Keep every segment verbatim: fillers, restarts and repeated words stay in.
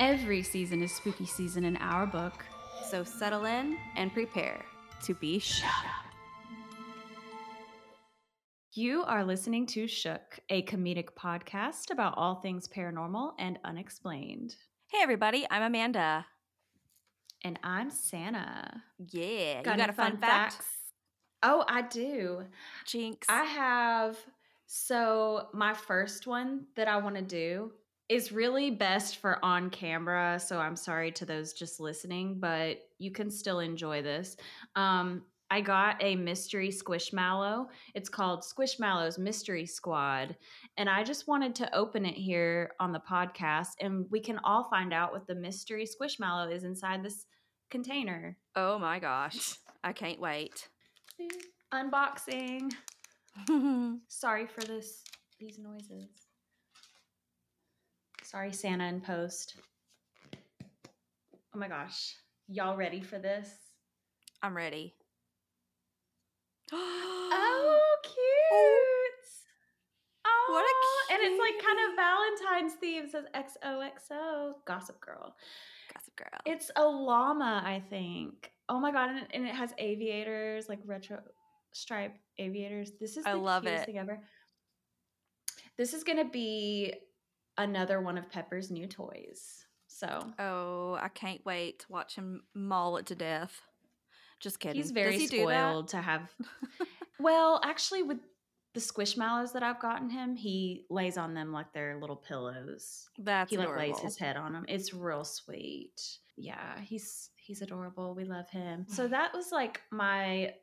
Every season is spooky season in our book. So settle in and prepare to be shook. You are listening to Shook, a comedic podcast about all things paranormal and unexplained. Hey, everybody. I'm Amanda. And I'm Santa. Yeah. Got you got a fun, fun fact? Facts? Oh, I do. Jinx. I have. So my first one that I want to do is really best for on camera. So I'm sorry to those just listening, but you can still enjoy this. Um, I got a mystery Squishmallow. It's called Squishmallow's Mystery Squad. And I just wanted to open it here on the podcast, and we can all find out what the mystery Squishmallow is inside this container. Oh my gosh. I can't wait. Unboxing. Sorry for this, these noises. Sorry, Santa in post. Oh my gosh. Y'all ready for this? I'm ready. Oh, cute. Oh, what a cute. And it's like kind of Valentine's theme. It says X O X O. Gossip Girl. Gossip Girl. It's a llama, I think. Oh my God. And it has aviators, like retro stripe aviators. This is the I love cutest it. Thing ever. This is going to be another one of Pepper's new toys. So. Oh, I can't wait to watch him maul it to death. Just kidding. He's very he spoiled to have. Well, actually, with the Squishmallows that I've gotten him, he lays on them like they're little pillows. That's he like adorable. Lays his head on them. It's real sweet. Yeah, he's he's adorable. We love him. So that was like my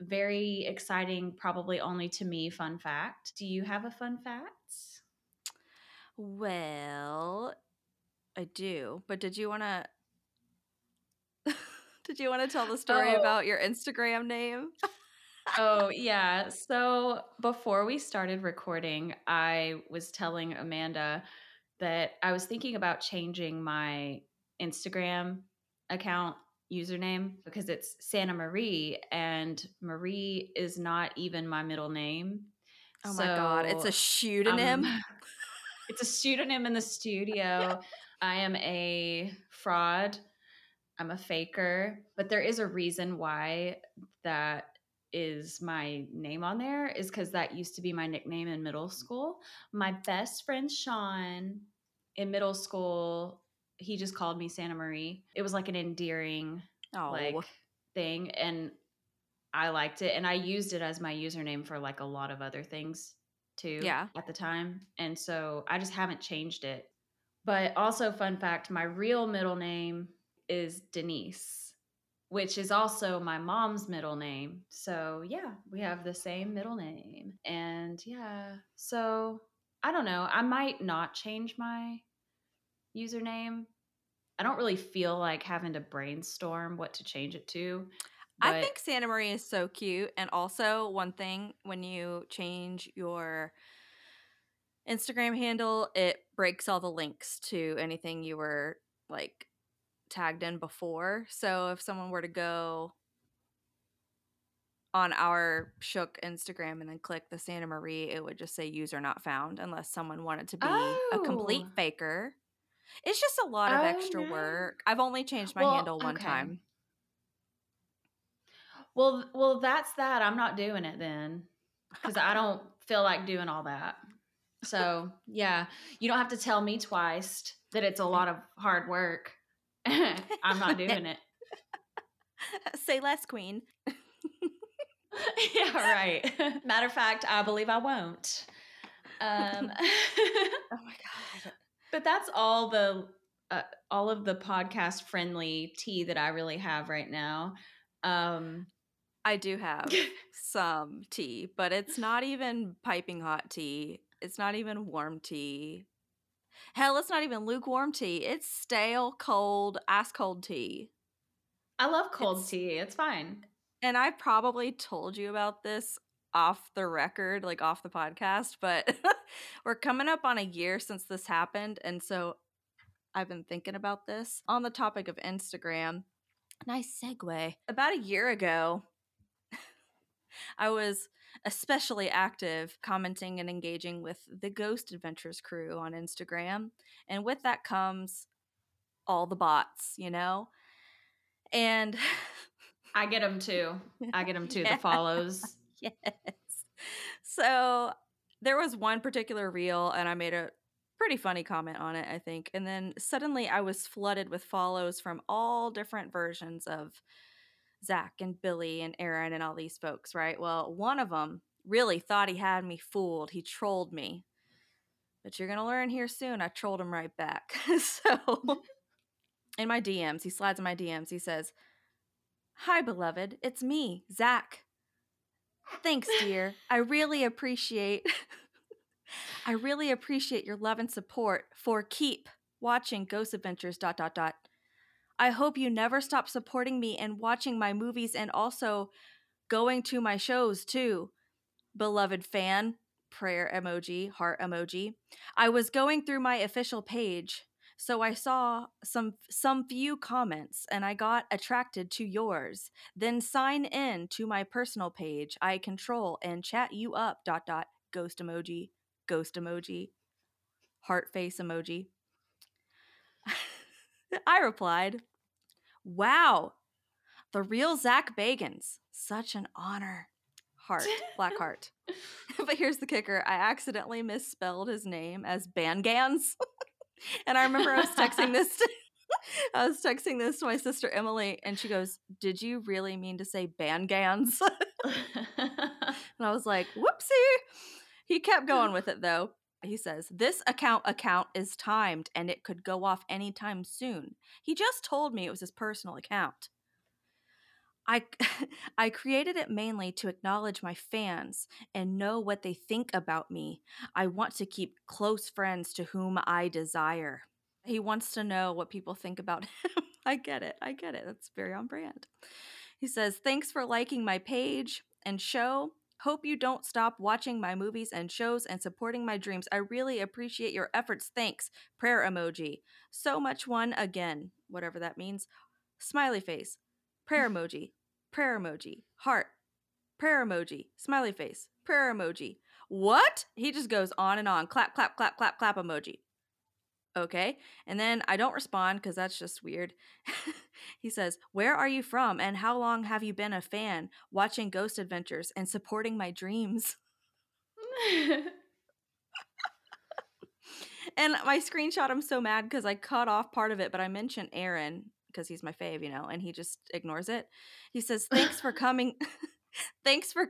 very exciting, probably only to me, fun fact. Do you have a fun fact? Well, I do. But did you want to? Did you want to tell the story oh. about your Instagram name? Oh, yeah. So before we started recording, I was telling Amanda that I was thinking about changing my Instagram account username because it's Santa Marie, and Marie is not even my middle name. Oh, so, my God. It's a pseudonym. Um, it's a pseudonym in the studio. I am a fraud. I'm a faker, but there is a reason why that is my name on there is because that used to be my nickname in middle school. My best friend, Sean, in middle school, he just called me Santa Marie. It was like an endearing oh. like thing, and I liked it, and I used it as my username for like a lot of other things too yeah. at the time, and so I just haven't changed it. But also, fun fact, my real middle name is Denise, which is also my mom's middle name. So yeah, we have the same middle name. And yeah, so I don't know. I might not change my username. I don't really feel like having to brainstorm what to change it to. I think Santa Marie is so cute. And also one thing, when you change your Instagram handle, it breaks all the links to anything you were like tagged in before. So if someone were to go on our Shook Instagram and then click the Santa Marie, it would just say user not found, unless someone wanted to be oh. a complete faker. It's just a lot of oh, extra no. work. I've only changed my well, handle one okay. time. Well, well, that's that. I'm not doing it then because I don't feel like doing all that. So yeah, you don't have to tell me twice that it's a lot of hard work. I'm not doing it. Say less, queen. Yeah, right. Matter of fact, I believe I won't. Um, oh my God. But that's all the uh, all of the podcast friendly tea that I really have right now. Um, I do have some tea, but it's not even piping hot tea. It's not even warm tea. Hell, it's not even lukewarm tea. It's stale, cold, ice cold tea. I love cold it's, tea. It's fine. And I probably told you about this off the record, like off the podcast, but we're coming up on a year since this happened. And so I've been thinking about this on the topic of Instagram. Nice segue. About a year ago, I was especially active commenting and engaging with the Ghost Adventures crew on Instagram. And with that comes all the bots, you know? And I get them too. I get them too, yeah. The follows. Yes. So there was one particular reel, and I made a pretty funny comment on it, I think. And then suddenly I was flooded with follows from all different versions of Zach and Billy and Aaron and all these folks, right? Well, one of them really thought he had me fooled. He trolled me. But you're going to learn here soon, I trolled him right back. So in my D Ms, he slides in my D Ms. He says, "Hi, beloved. It's me, Zach. Thanks, dear. I really appreciate I really appreciate your love and support for keep watching Ghost Adventures dot dot dot. I hope you never stop supporting me and watching my movies and also going to my shows too. Beloved fan," prayer emoji, heart emoji. "I was going through my official page, so I saw some some few comments and I got attracted to yours. Then sign in to my personal page. I control and chat you up dot dot ghost emoji, ghost emoji, heart face emoji." I replied, "Wow, the real Zak Bagans. Such an honor." Heart, black heart. But here's the kicker. I accidentally misspelled his name as Bangans. And I remember I was texting this to, I was texting this to my sister Emily, and she goes, "Did you really mean to say Bangans?" And I was like, whoopsie. He kept going with it, though. He says, "This account account is timed, and it could go off anytime soon." He just told me it was his personal account. I, I created it mainly to acknowledge my fans and know what they think about me. I want to keep close friends to whom I desire." He wants to know what people think about him. I get it. I get it. That's very on brand. He says, "Thanks for liking my page and show. Hope you don't stop watching my movies and shows and supporting my dreams. I really appreciate your efforts. Thanks. Prayer emoji. So much one again," whatever that means. Smiley face, prayer emoji, prayer emoji, heart, prayer emoji, smiley face, prayer emoji. What? He just goes on and on. Clap, clap, clap, clap, clap emoji. Okay. And then I don't respond because that's just weird. He says, "Where are you from and how long have you been a fan watching Ghost Adventures and supporting my dreams?" And my screenshot, I'm so mad because I cut off part of it, but I mentioned Aaron because he's my fave, you know, and he just ignores it. He says, "Thanks for coming. Thanks for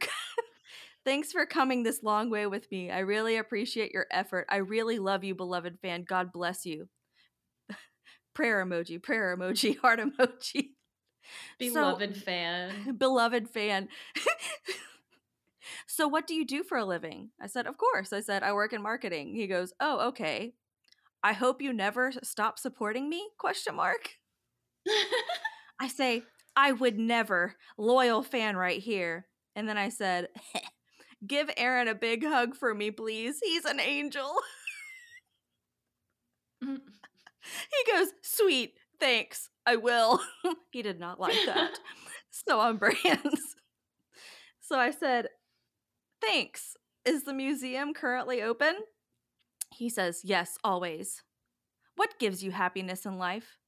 Thanks for coming this long way with me. I really appreciate your effort. I really love you, beloved fan. God bless you." Prayer emoji, prayer emoji, heart emoji. Beloved so, fan. Beloved fan. "So what do you do for a living?" I said, "Of course." I said, "I work in marketing." He goes, "Oh, okay. I hope you never stop supporting me, question mark." I say, "I would never. Loyal fan right here." And then I said, "Give Aaron a big hug for me, please. He's an angel." Mm. He goes, "Sweet, thanks. I will." He did not like that. So on brands. So I said, "Thanks. Is the museum currently open?" He says, "Yes, always." "What gives you happiness in life?"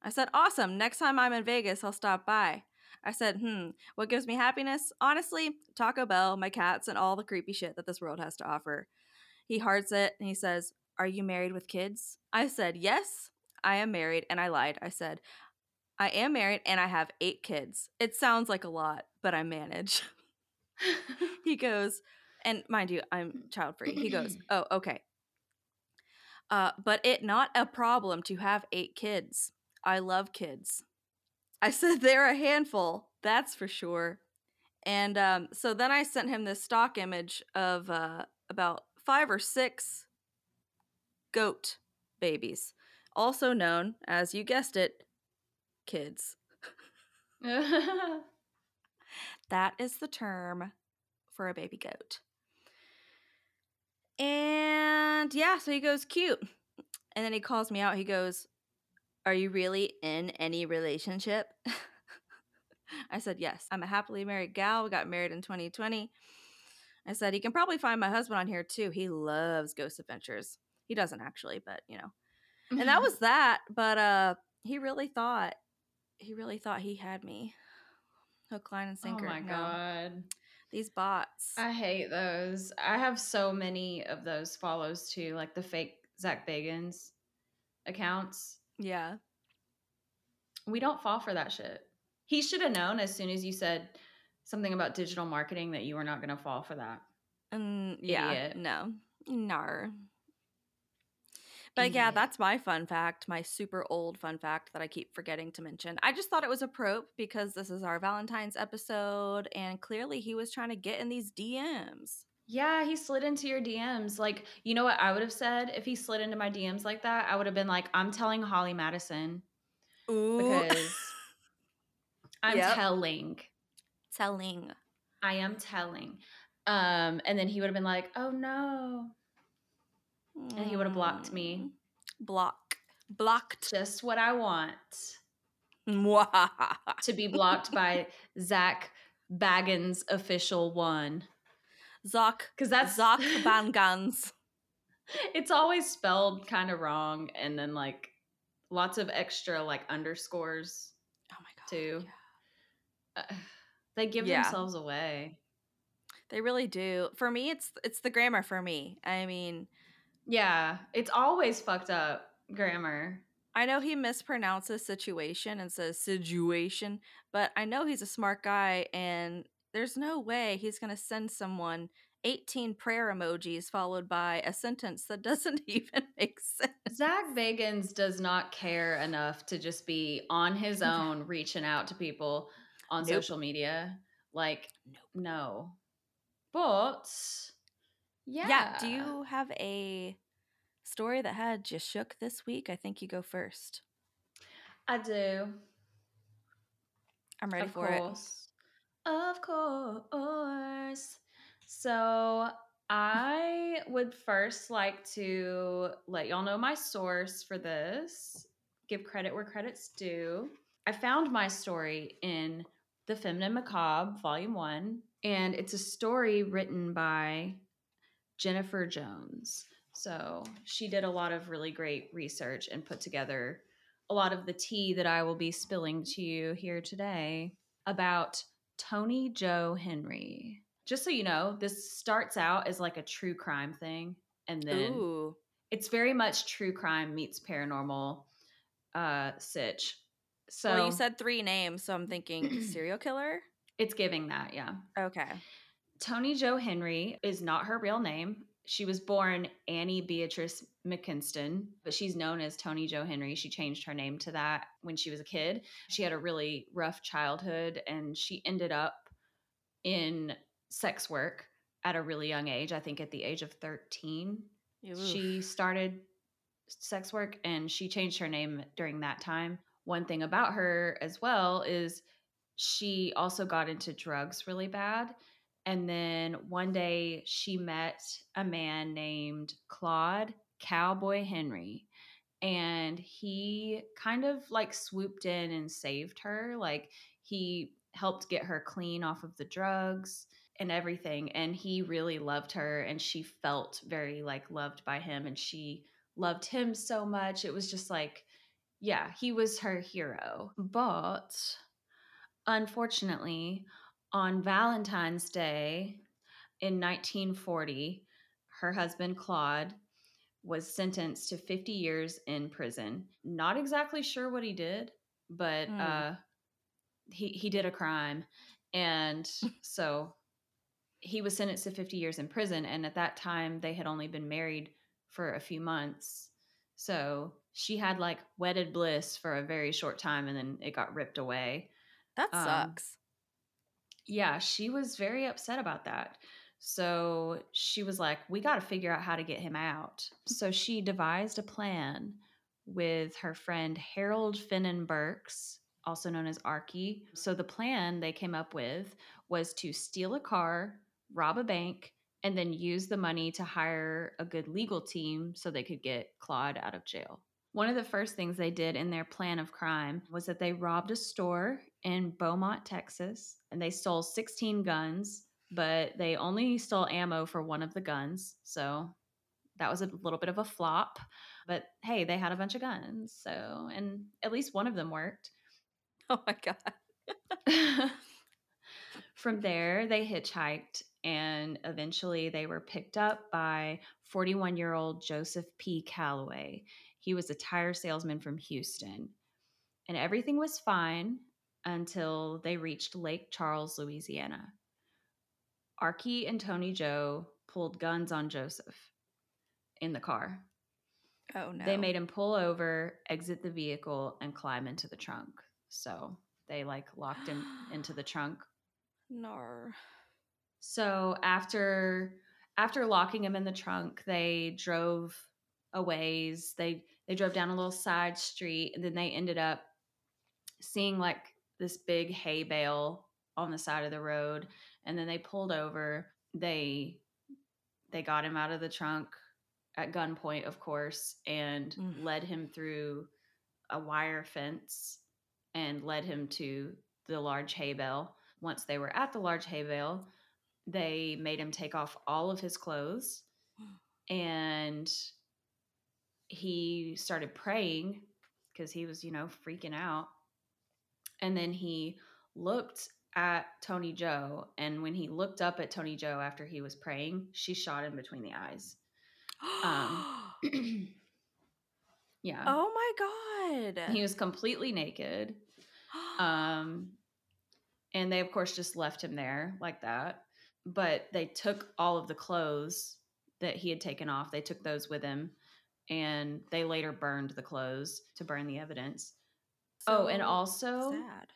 I said, "Awesome. Next time I'm in Vegas, I'll stop by." I said, hmm, "What gives me happiness? Honestly, Taco Bell, my cats, and all the creepy shit that this world has to offer." He hearts it and he says, "Are you married with kids?" I said, "Yes, I am married." And I lied. I said, "I am married and I have eight kids. It sounds like a lot, but I manage." He goes, and mind you, I'm child free. He goes, "Oh, okay. Uh, but it not a problem to have eight kids. I love kids." I said, "They're a handful, that's for sure." And um, so then I sent him this stock image of uh, about five or six goat babies, also known as, you guessed it, kids. That is the term for a baby goat. And yeah, so he goes, "Cute." And then he calls me out. He goes, "Are you really in any relationship?" I said, "Yes, I'm a happily married gal. We got married in twenty twenty. I said, "You can probably find my husband on here too. He loves Ghost Adventures." He doesn't actually, but you know. And that was that. But uh, he really thought he really thought he had me. Hook, line, and sinker. Oh my no. God. These bots. I hate those. I have so many of those follows too, like the fake Zak Bagans accounts. Yeah. We don't fall for that shit. He should have known as soon as you said something about digital marketing that you were not going to fall for that. Um, yeah. Idiot. No. No. But yeah, that's my fun fact, my super old fun fact that I keep forgetting to mention. I just thought it was a probe because this is our Valentine's episode, and clearly he was trying to get in these D Ms. Yeah, he slid into your D Ms. Like, you know what I would have said if he slid into my D Ms like that? I would have been like, I'm telling Holly Madison. Ooh. Because I'm yep. telling. Telling. I am telling. Um, and then he would have been like, oh, no. And he would have blocked me. Block. Blocked. Just what I want. To be blocked by Zak Bagans official one. Zak. Because that's Zak Bagans. It's always spelled kind of wrong. And then like lots of extra like underscores. Oh my God. Too. Yeah. Uh, they give yeah. themselves away. They really do. For me, it's it's the grammar for me. I mean... Yeah, it's always fucked up grammar. I know he mispronounces situation and says situation, but I know he's a smart guy, and there's no way he's going to send someone eighteen prayer emojis followed by a sentence that doesn't even make sense. Zak Bagans does not care enough to just be on his own reaching out to people on nope. social media. Like, nope. no. But... Yeah. yeah. Do you have a story that had you shook this week? I think you go first. I do. I'm ready of for course. it. Of course. So I would first like to let y'all know my source for this. Give credit where credit's due. I found my story in The Feminine Macabre, Volume one. And it's a story written by... Jennifer Jones. So she did a lot of really great research and put together a lot of the tea that I will be spilling to you here today about Toni Jo Henry. Just so you know, this starts out as like a true crime thing, and then Ooh. It's very much true crime meets paranormal uh, sitch. So well, you said three names, so I'm thinking serial killer? It's giving that, yeah. Okay. Toni Jo Henry is not her real name. She was born Annie Beatrice McKinston, but she's known as Toni Jo Henry. She changed her name to that when she was a kid. She had a really rough childhood, and she ended up in sex work at a really young age. I think at the age of thirteen, Ooh. She started sex work, and she changed her name during that time. One thing about her as well is she also got into drugs really bad. And then one day she met a man named Claude Cowboy Henry, and he kind of like swooped in and saved her. Like he helped get her clean off of the drugs and everything. And he really loved her, and she felt very like loved by him, and she loved him so much. It was just like, yeah, he was her hero. But unfortunately, on Valentine's Day in nineteen forty, her husband, Claude, was sentenced to fifty years in prison. Not exactly sure what he did, but mm. uh, he, he did a crime. And so he was sentenced to fifty years in prison. And at that time, they had only been married for a few months. So she had like wedded bliss for a very short time, and then it got ripped away. That um, sucks. Yeah, she was very upset about that. So she was like, we got to figure out how to get him out. So she devised a plan with her friend Harold Finnenburks, also known as Archie. So the plan they came up with was to steal a car, rob a bank, and then use the money to hire a good legal team so they could get Claude out of jail. One of the first things they did in their plan of crime was that they robbed a store in Beaumont, Texas, and they stole sixteen guns, but they only stole ammo for one of the guns. So that was a little bit of a flop, but hey, they had a bunch of guns. So, and at least one of them worked. Oh my God. From there, they hitchhiked, and eventually they were picked up by forty-one-year-old Joseph P. Calloway. He was a tire salesman from Houston. And everything was fine until they reached Lake Charles, Louisiana. Archie and Toni Jo pulled guns on Joseph in the car. Oh, no. They made him pull over, exit the vehicle, and climb into the trunk. So they, like, locked him into the trunk. No. So after after locking him in the trunk, they drove a ways. They they drove down a little side street, and then they ended up seeing, like, this big hay bale on the side of the road, and then they pulled over. They they got him out of the trunk at gunpoint, of course, and mm. led him through a wire fence and led him to the large hay bale. Once they were at the large hay bale, they made him take off all of his clothes, and he started praying because he was, you know, freaking out. And then he looked at Toni Jo, and when he looked up at Toni Jo after he was praying, she shot him between the eyes. Um, yeah. Oh my God. He was completely naked. Um, and they, of course, just left him there like that. But they took all of the clothes that he had taken off. They took those with him, and they later burned the clothes to burn the evidence. So oh, and also, sad.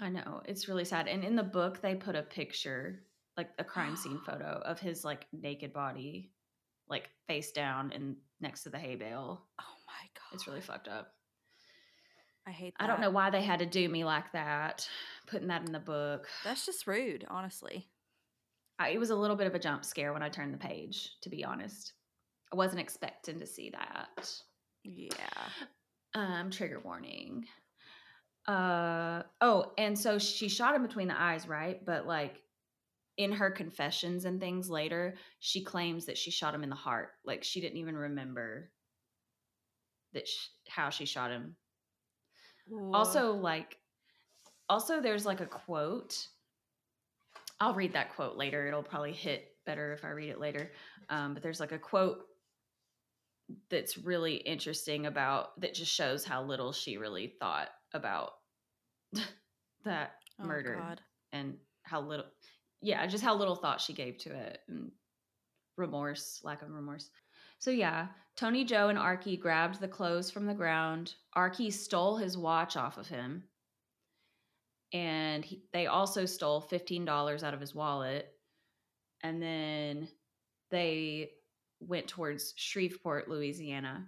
I know, it's really sad. And in the book, they put a picture, like a crime scene photo of his, like, naked body, like, face down and next to the hay bale. Oh my God. It's really fucked up. I hate that. I don't know why they had to do me like that, putting that in the book. That's just rude, honestly. I, it was a little bit of a jump scare when I turned the page, to be honest. I wasn't expecting to see that. Yeah. Um, trigger warning. Uh, oh, and so she shot him between the eyes, right? But, like, in her confessions and things later, she claims that she shot him in the heart. Like, she didn't even remember that she, how she shot him. Whoa. Also, like, also there's, like, a quote. I'll read that quote later. It'll probably hit better if I read it later. Um, but there's, like, a quote that's really interesting about that just shows how little she really thought about that oh, murder God. And how little, yeah, just how little thought she gave to it, and remorse, lack of remorse. So yeah, Toni Jo and Archie grabbed the clothes from the ground. Archie stole his watch off of him. And he, they also stole fifteen dollars out of his wallet. And then they went towards Shreveport, Louisiana.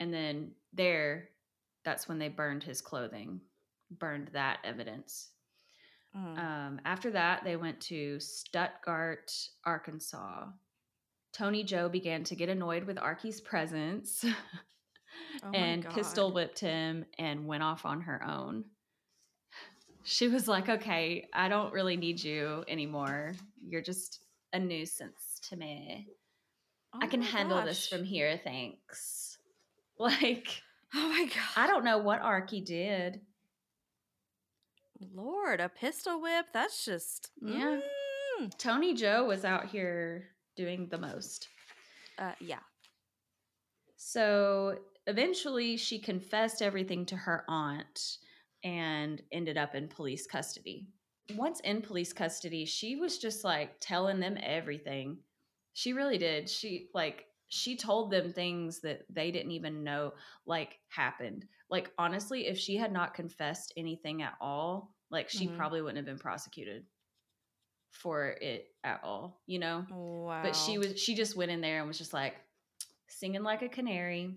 And then there, that's when they burned his clothing, burned that evidence. Mm. Um, after that, they went to Stuttgart, Arkansas. Toni Jo began to get annoyed with Archie's presence oh and God. pistol whipped him and went off on her own. She was like, okay, I don't really need you anymore. You're just a nuisance to me. Oh I can handle gosh. this from here, thanks. Like, oh my God. I don't know what Archie did. Lord, a pistol whip? That's just. Yeah. Mm. Toni Jo was out here doing the most. Uh, yeah. So eventually she confessed everything to her aunt and ended up in police custody. Once in police custody, she was just, like, telling them everything. She really did. She, like, she told them things that they didn't even know, like, happened. Like, honestly, if she had not confessed anything at all, like, she mm-hmm. probably wouldn't have been prosecuted for it at all, you know? Wow. But she was, she just went in there and was just, like, singing like a canary.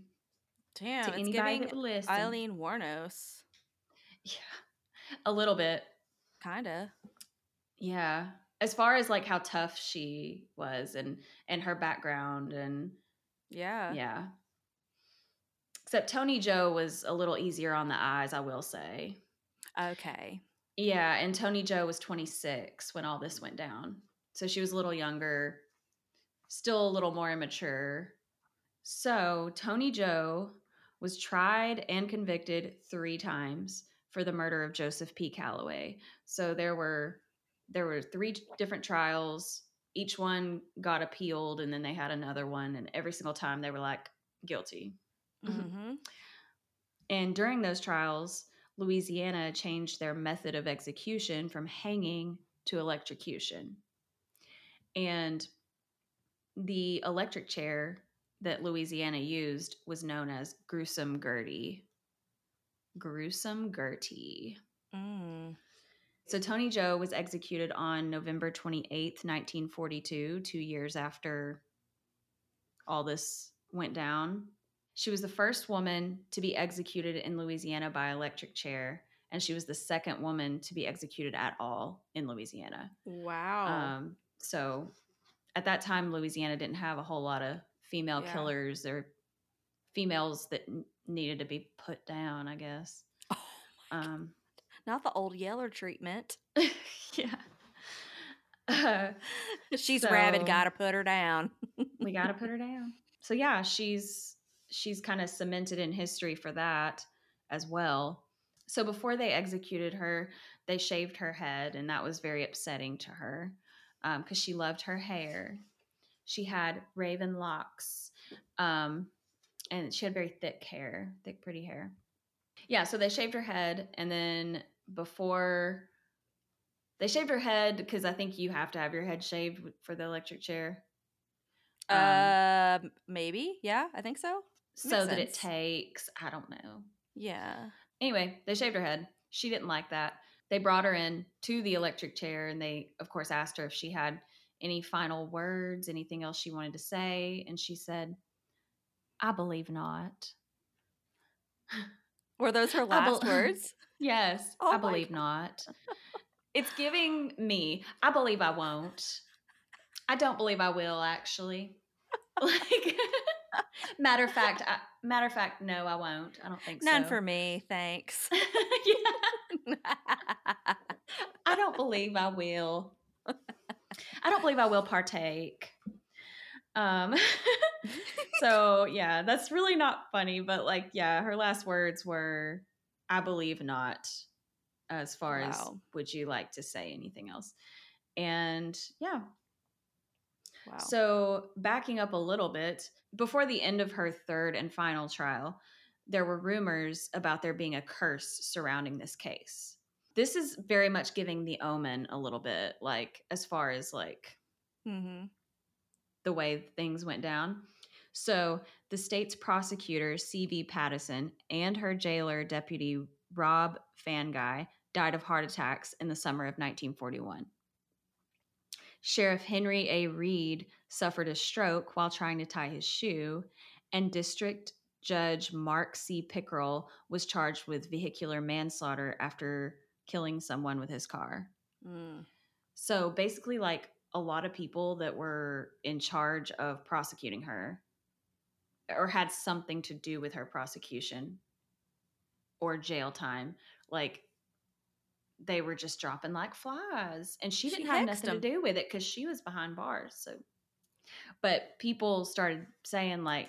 Damn, to anybody giving that would listen. Eileen Wuornos. Yeah, a little bit. Kind of. Yeah. As far as, like, how tough she was and, and her background and... Yeah. Yeah. Except Toni Jo was a little easier on the eyes, I will say. Okay. Yeah, and Toni Jo was twenty-six when all this went down. So she was a little younger. still a little more immature. So Toni Jo was tried and convicted three times for the murder of Joseph P. Calloway. So there were there were three different trials. Each one got appealed, and then they had another one. And every single time they were like, guilty. Mm-hmm. And during those trials, Louisiana changed their method of execution from hanging to electrocution. And the electric chair that Louisiana used was known as Gruesome Gertie. Gruesome Gertie. Mm. So Toni Jo was executed on November twenty-eighth, nineteen forty-two, two years after all this went down. She was the first woman to be executed in Louisiana by electric chair, and she was the second woman to be executed at all in Louisiana. Wow. Um, so at that time, Louisiana didn't have a whole lot of female yeah. killers or females that n- needed to be put down, I guess. Oh my um, God. Not the old Yeller treatment. yeah. Uh, she's so, rabid. Gotta put her down. we gotta put her down. So yeah, she's she's kind of cemented in history for that as well. So before they executed her, they shaved her head, and that was very upsetting to her because um, she loved her hair. She had raven locks, um, and she had very thick hair, thick, pretty hair. Yeah, so they shaved her head, and then before they shaved her head, because I think you have to have your head shaved for the electric chair. Um, uh, maybe. Yeah, I think so. So that it takes, I don't know. Yeah. Anyway, they shaved her head. She didn't like that. They brought her in to the electric chair, and they, of course, asked her if she had any final words, anything else she wanted to say, and she said, "I believe not." Were those her last be- words? Yes. Oh, I believe not. It's giving me, I believe I won't. I don't believe I will, actually. Like, matter of fact, I, matter of fact, no, I won't. I don't think None so. None for me, thanks. I don't believe I will. I don't believe I will partake. Um, so yeah, that's really not funny, but like, yeah, her last words were, I believe not, as far wow. as would you like to say anything else? And yeah. Wow. So backing up a little bit, before the end of her third and final trial, there were rumors about there being a curse surrounding this case. This is very much giving The Omen a little bit, like as far as like mm-hmm. the way things went down. So the state's prosecutor, C V Patterson, and her jailer, Deputy Rob Fanguy, died of heart attacks in the summer of nineteen forty-one. Sheriff Henry A. Reed suffered a stroke while trying to tie his shoe, and District Judge Mark C. Pickerel was charged with vehicular manslaughter after killing someone with his car. Mm. So basically, like, a lot of people that were in charge of prosecuting her or had something to do with her prosecution or jail time, like, they were just dropping like flies, and she didn't she have nothing them. to do with it because she was behind bars. So, but people started saying like,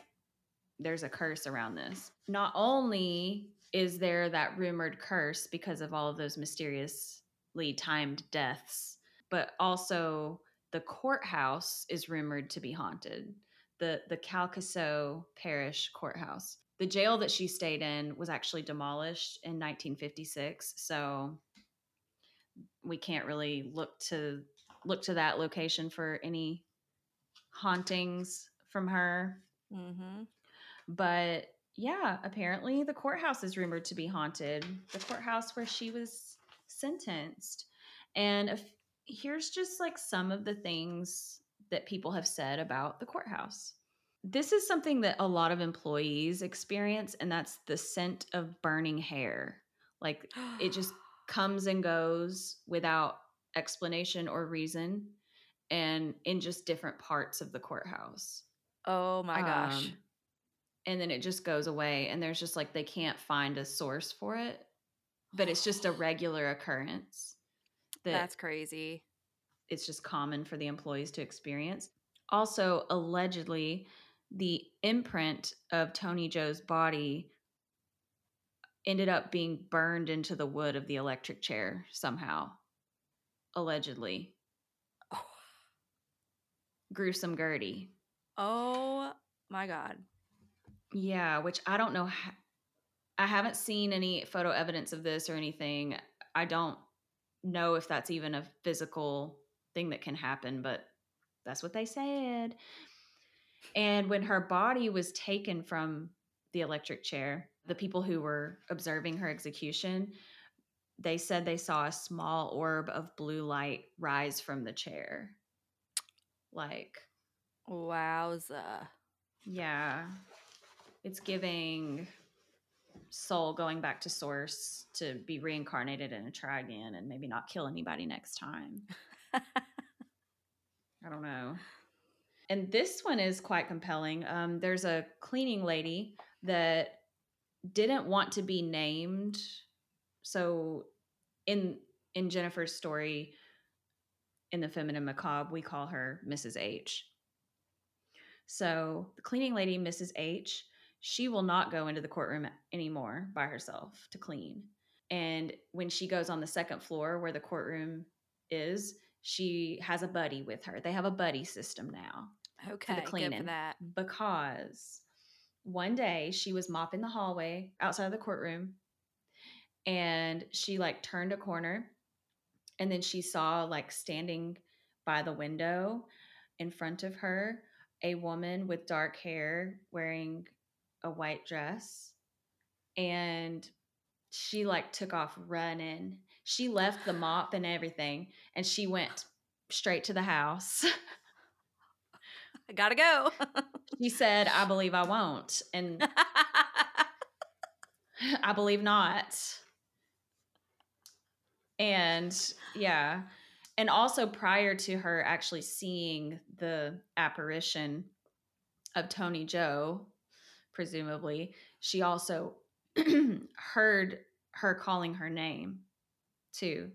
there's a curse around this. Not only is there that rumored curse because of all of those mysteriously timed deaths, but also the courthouse is rumored to be haunted. The, the Calcasieu Parish Courthouse. The jail that she stayed in was actually demolished in nineteen fifty-six. So we can't really look to look to that location for any hauntings from her. Mm-hmm. But yeah, apparently the courthouse is rumored to be haunted. The courthouse where she was sentenced. And if, here's just like some of the things that people have said about the courthouse. This is something that a lot of employees experience, and that's the scent of burning hair. Like, it just comes and goes without explanation or reason, and in just different parts of the courthouse. Oh my um, gosh. And then it just goes away, and there's just like, they can't find a source for it, but it's just a regular occurrence. That That's crazy. It's just common for the employees to experience. also allegedly the imprint of Toni Jo's body ended up being burned into the wood of the electric chair somehow. Allegedly. Oh. Gruesome Gertie. Oh my God. Yeah, which I don't know. How, I haven't seen any photo evidence of this or anything. I don't know if that's even a physical thing that can happen, but that's what they said. And when her body was taken from the electric chair, the people who were observing her execution, they said they saw a small orb of blue light rise from the chair. Like, wowza. Yeah. It's giving soul going back to source to be reincarnated and try again and maybe not kill anybody next time. I don't know. And this one is quite compelling. Um, there's a cleaning lady that didn't want to be named. So in in Jennifer's story, in The Feminine Macabre, we call her Missus H. So the cleaning lady, Missus H, she will not go into the courtroom anymore by herself to clean. And when she goes on the second floor where the courtroom is, she has a buddy with her. They have a buddy system now. Okay, for the cleaning, good for that. Because one day she was mopping the hallway outside of the courtroom, and she like turned a corner, and then she saw like standing by the window in front of her a woman with dark hair wearing a white dress, and she like took off running. She left the mop and everything, and she went straight to the house. I gotta go. She said, I believe I won't. And I believe not. And yeah. And also prior to her actually seeing the apparition of Toni Jo, presumably, she also heard her calling her name too.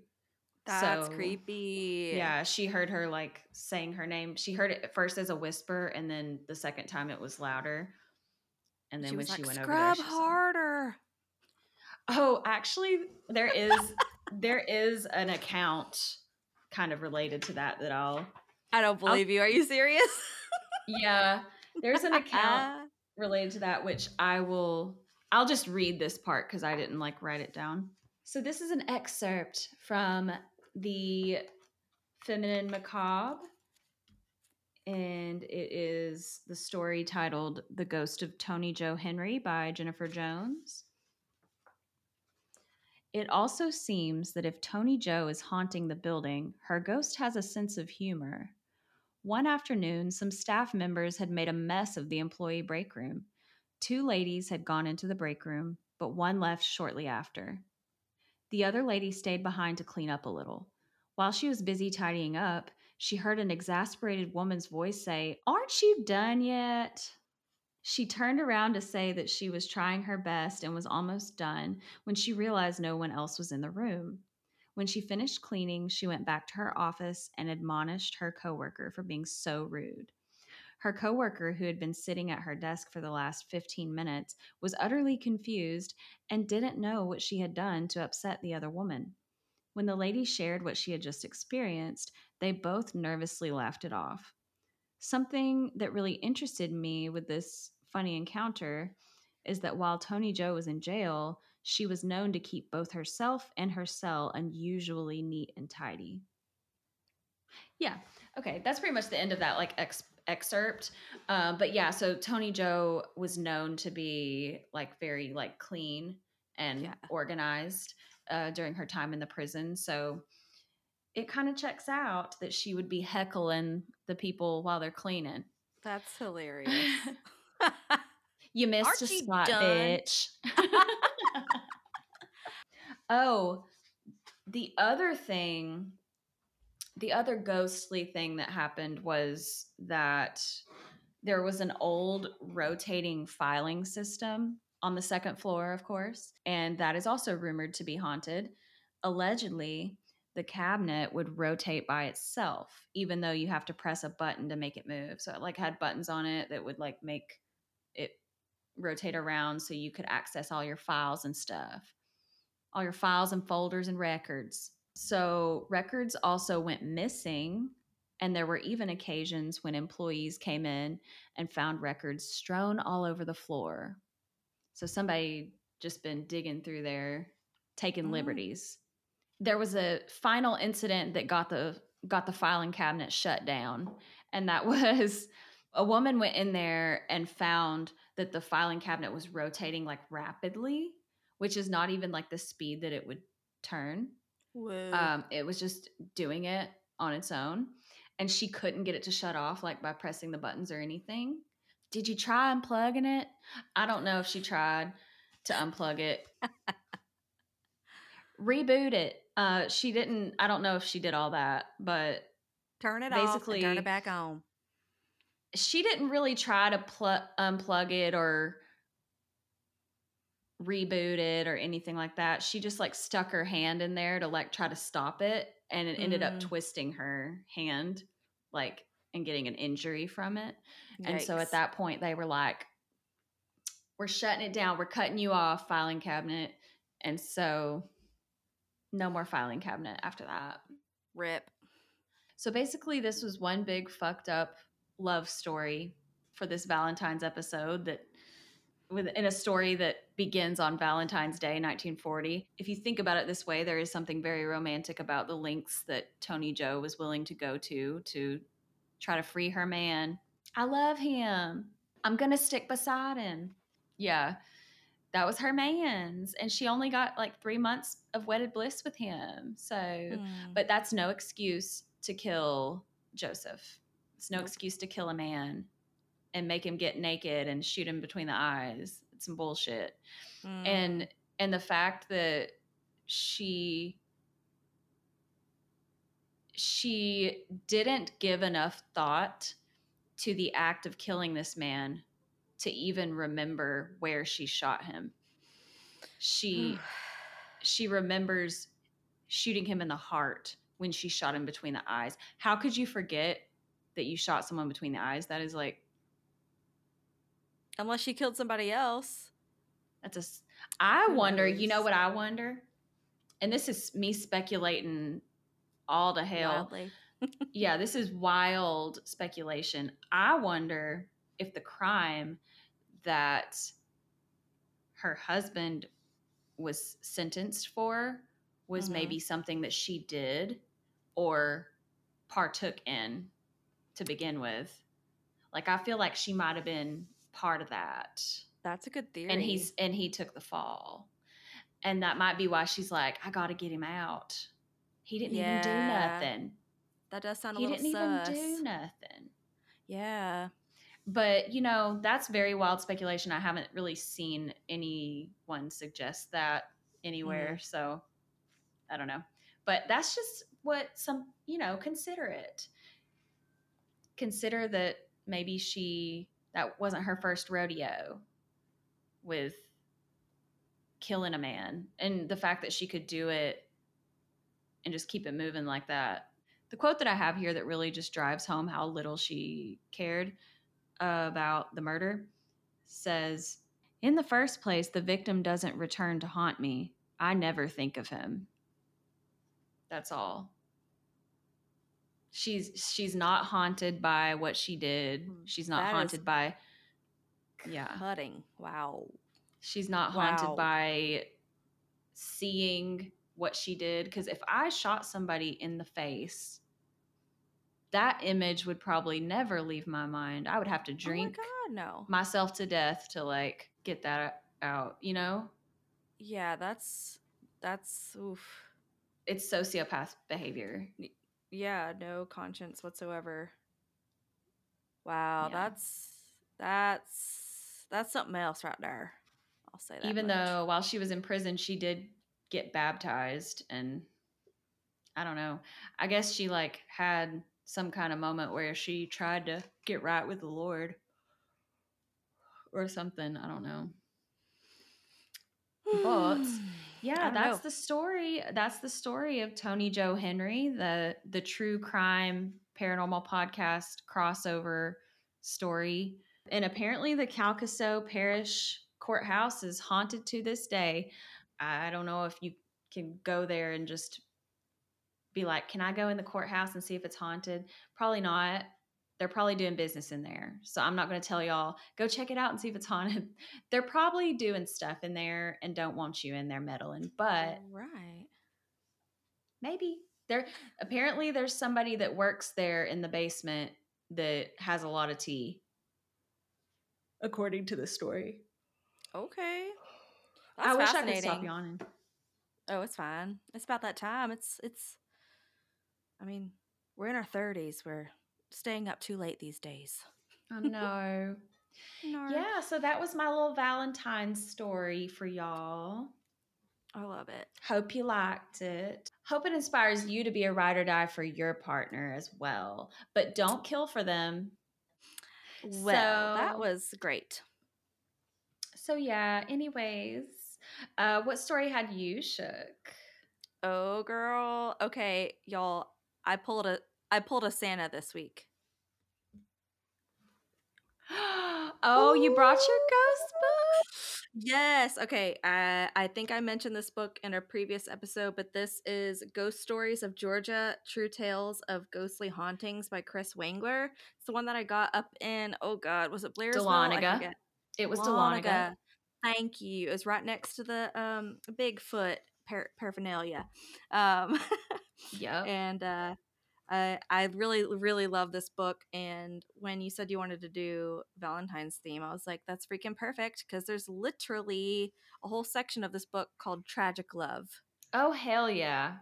That's so creepy. Yeah, she heard her like saying her name. She heard it first as a whisper, and then the second time it was louder. And then she when she like, went over there, she scrub harder. Said, oh, actually, there is there is an account kind of related to that that I'll. I don't believe I'll, you. Are you serious? Yeah, there's an account related to that, which I will. I'll just read this part because I didn't like write it down. So this is an excerpt from The Feminine Macabre, and it is the story titled The Ghost of Toni Jo Henry by Jennifer Jones. It also seems that if Toni Jo is haunting the building, her ghost has a sense of humor. One afternoon, some staff members had made a mess of the employee break room. Two ladies had gone into the break room, but one left shortly after. The other lady stayed behind to clean up a little. While she was busy tidying up, she heard an exasperated woman's voice say, "Aren't you done yet?" She turned around to say that she was trying her best and was almost done when she realized no one else was in the room. When she finished cleaning, she went back to her office and admonished her coworker for being so rude. Her coworker, who had been sitting at her desk for the last fifteen minutes, was utterly confused and didn't know what she had done to upset the other woman. When the lady shared what she had just experienced, they both nervously laughed it off. Something that really interested me with this funny encounter is that while Toni Jo was in jail, she was known to keep both herself and her cell unusually neat and tidy. Yeah, okay, that's pretty much the end of that, like, ex- excerpt. Uh, but yeah, so Toni Jo was known to be like very like clean and yeah. organized uh, during her time in the prison. So it kind of checks out that she would be heckling the people while they're cleaning. That's hilarious. You missed Aren't a spot, bitch. Oh, the other thing The other ghostly thing that happened was that there was an old rotating filing system on the second floor, of course, and that is also rumored to be haunted. Allegedly, the cabinet would rotate by itself, even though you have to press a button to make it move. So it like had buttons on it that would like make it rotate around so you could access all your files and stuff, all your files and folders and records. So records also went missing, and there were even occasions when employees came in and found records strewn all over the floor. So somebody just been digging through there, taking mm-hmm. liberties. There was a final incident that got the got the filing cabinet shut down, and that was a woman went in there and found that the filing cabinet was rotating like rapidly, which is not even like the speed that it would turn. Whoa. Um, it was just doing it on its own, and she couldn't get it to shut off like by pressing the buttons or anything. Did you try unplugging it? I don't know if she tried to unplug it. Reboot it. Uh, she didn't, I don't know if she did all that, but turn it off and turn it back on. She didn't really try to pl- unplug it or reboot it or anything like that. She just like stuck her hand in there to like try to stop it, and it mm. ended up twisting her hand like and getting an injury from it. Yikes. And so at that point they were like, we're shutting it down. We're cutting you off, filing cabinet. And so no more filing cabinet after that. Rip. So basically this was one big fucked up love story for this Valentine's episode that with in a story that begins on Valentine's Day, nineteen forty. If you think about it this way, there is something very romantic about the lengths that Toni Jo was willing to go to to try to free her man. I love him. I'm going to stick beside him. Yeah. That was her man's, and she only got like three months of wedded bliss with him. So, mm. but that's no excuse to kill Joseph. It's no nope. excuse to kill a man and make him get naked and shoot him between the eyes. It's some bullshit. Mm. And, and the fact that she, she didn't give enough thought to the act of killing this man to even remember where she shot him. She she remembers shooting him in the heart when she shot him between the eyes. How could you forget that you shot someone between the eyes? That is like... Unless she killed somebody else. That's a... I wonder, you know what I wonder? And this is me speculating all to hell. Yeah, this is wild speculation. I wonder if the crime that her husband was sentenced for was mm-hmm. maybe something that she did or partook in to begin with. Like, I feel like she might have been part of that. That's a good theory. And he's and he took the fall. And that might be why she's like, I gotta get him out. He didn't yeah. even do nothing. That does sound a he little sus. He didn't even do nothing. Yeah. But, you know, that's very wild speculation. I haven't really seen anyone suggest that anywhere. Mm. So I don't know. But that's just what some, you know, consider it. Consider that maybe she, that wasn't her first rodeo with killing a man. And the fact that she could do it and just keep it moving like that. The quote that I have here that really just drives home how little she cared about the murder says, in the first place, the victim doesn't return to haunt me. I never think of him. That's all. She's she's not haunted by what she did. She's not that haunted by yeah cutting. Wow. She's not haunted wow. by seeing what she did, because if I shot somebody in the face, that image would probably never leave my mind. I would have to drink oh my God, no. myself to death to like get that out, you know? Yeah, that's, that's, oof. It's sociopath behavior. Yeah, no conscience whatsoever. Wow, yeah. that's, that's, that's something else right there. I'll say that. Even much. Though while she was in prison, she did get baptized, and I don't know. I guess she like had some kind of moment where she tried to get right with the Lord or something. I don't know. But Yeah, that's know. the story. That's the story of Toni Jo Henry, the the true crime paranormal podcast crossover story. And apparently the Calcasieu Parish Courthouse is haunted to this day. I don't know if you can go there and just be like, can I go in the courthouse and see if it's haunted? Probably not. They're probably doing business in there. So I'm not going to tell y'all, go check it out and see if it's haunted. They're probably doing stuff in there and don't want you in there meddling. But right. Maybe. There apparently there's somebody that works there in the basement that has a lot of tea. According to the story. Okay. That's I wish I could stop yawning. Oh, it's fine. It's about that time. It's it's I mean, we're in our thirties. We're staying up too late these days. I know. No. Yeah, so that was my little Valentine's story for y'all. I love it. Hope you liked it. Hope it inspires you to be a ride or die for your partner as well. But don't kill for them. Well, so, that was great. So, yeah, anyways, uh, what story had you, Shook? Oh, girl. Okay, y'all, I pulled a I pulled a Santa this week. Oh, ooh. You brought your ghost book? Yes. Okay. I, I think I mentioned this book in a previous episode, but this is Ghost Stories of Georgia, True Tales of Ghostly Hauntings by Chris Wangler. It's the one that I got up in, oh God, was it Blairsville? Dahlonega. It was Dahlonega. Dahlonega. Thank you. It was right next to the um, Bigfoot par- paraphernalia. Um, yeah. And uh, I, I really, really love this book. And when you said you wanted to do Valentine's theme, I was like, that's freaking perfect, because there's literally a whole section of this book called Tragic Love. Oh, hell yeah.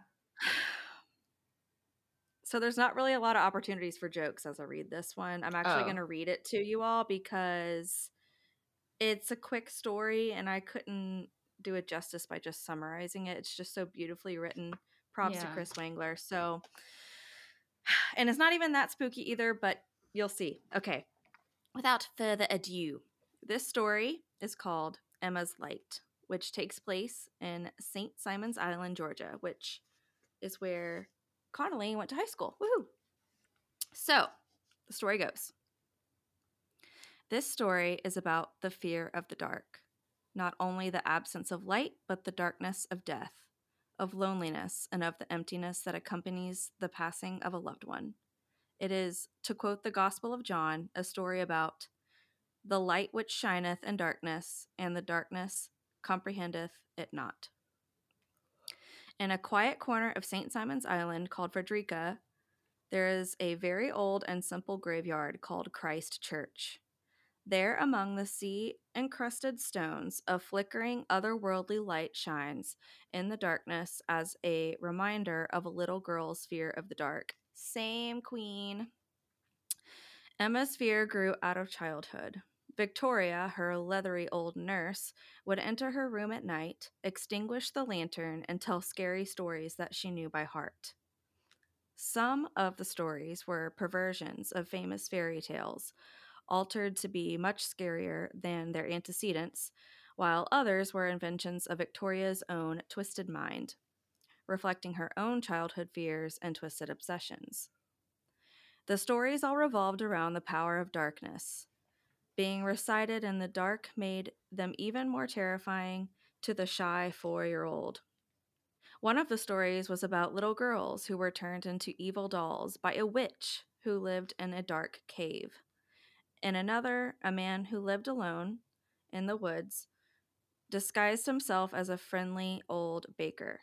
So there's not really a lot of opportunities for jokes as I read this one. I'm actually oh. going to read it to you all because it's a quick story and I couldn't do it justice by just summarizing it. It's just so beautifully written. Props yeah. to Chris Wangler. So... And it's not even that spooky either, but you'll see. Okay. Without further ado, this story is called Emma's Light, which takes place in Saint Simons Island, Georgia, which is where Connolly went to high school. Woohoo! So, the story goes. This story is about the fear of the dark. Not only the absence of light, but the darkness of death, of loneliness, and of the emptiness that accompanies the passing of a loved one. It is, to quote the Gospel of John, a story about the light which shineth in darkness, and the darkness comprehendeth it not. In a quiet corner of Saint Simon's Island called Frederica, there is a very old and simple graveyard called Christ Church. There among the sea-encrusted stones, a flickering otherworldly light shines in the darkness as a reminder of a little girl's fear of the dark. Same queen. Emma's fear grew out of childhood. Victoria, her leathery old nurse, would enter her room at night, extinguish the lantern, and tell scary stories that she knew by heart. Some of the stories were perversions of famous fairy tales, altered to be much scarier than their antecedents, while others were inventions of Victoria's own twisted mind, reflecting her own childhood fears and twisted obsessions. The stories all revolved around the power of darkness. Being recited in the dark made them even more terrifying to the shy four-year-old. One of the stories was about little girls who were turned into evil dolls by a witch who lived in a dark cave. In another, a man who lived alone in the woods disguised himself as a friendly old baker.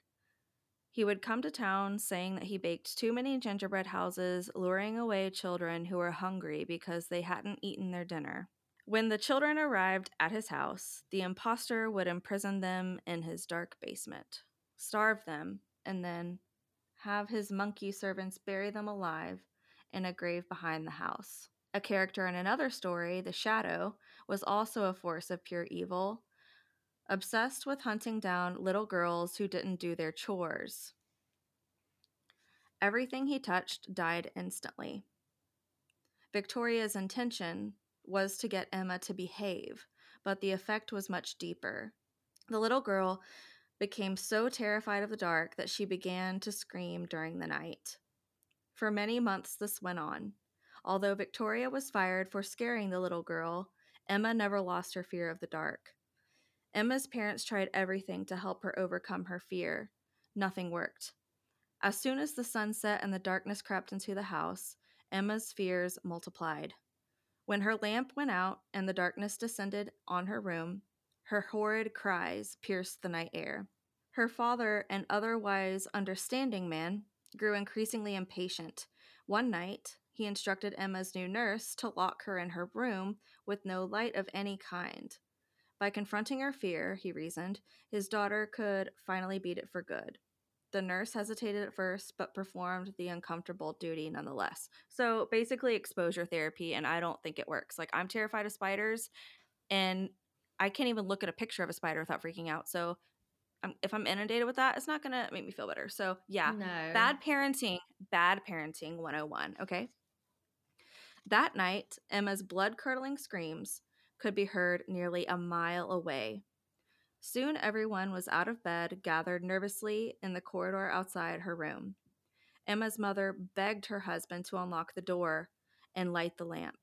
He would come to town saying that he baked too many gingerbread houses, luring away children who were hungry because they hadn't eaten their dinner. When the children arrived at his house, the imposter would imprison them in his dark basement, starve them, and then have his monkey servants bury them alive in a grave behind the house. A character in another story, the Shadow, was also a force of pure evil, obsessed with hunting down little girls who didn't do their chores. Everything he touched died instantly. Victoria's intention was to get Emma to behave, but the effect was much deeper. The little girl became so terrified of the dark that she began to scream during the night. For many months this went on. Although Victoria was fired for scaring the little girl, Emma never lost her fear of the dark. Emma's parents tried everything to help her overcome her fear. Nothing worked. As soon as the sun set and the darkness crept into the house, Emma's fears multiplied. When her lamp went out and the darkness descended on her room, her horrid cries pierced the night air. Her father, an otherwise understanding man, grew increasingly impatient. One night, he instructed Emma's new nurse to lock her in her room with no light of any kind. By confronting her fear, he reasoned, his daughter could finally beat it for good. The nurse hesitated at first, but performed the uncomfortable duty nonetheless. So basically exposure therapy, and I don't think it works. Like, I'm terrified of spiders, and I can't even look at a picture of a spider without freaking out. So I'm, if I'm inundated with that, it's not going to make me feel better. So yeah, no. bad parenting, bad parenting one oh one, okay? That night, Emma's blood-curdling screams could be heard nearly a mile away. Soon everyone was out of bed, gathered nervously in the corridor outside her room. Emma's mother begged her husband to unlock the door and light the lamp.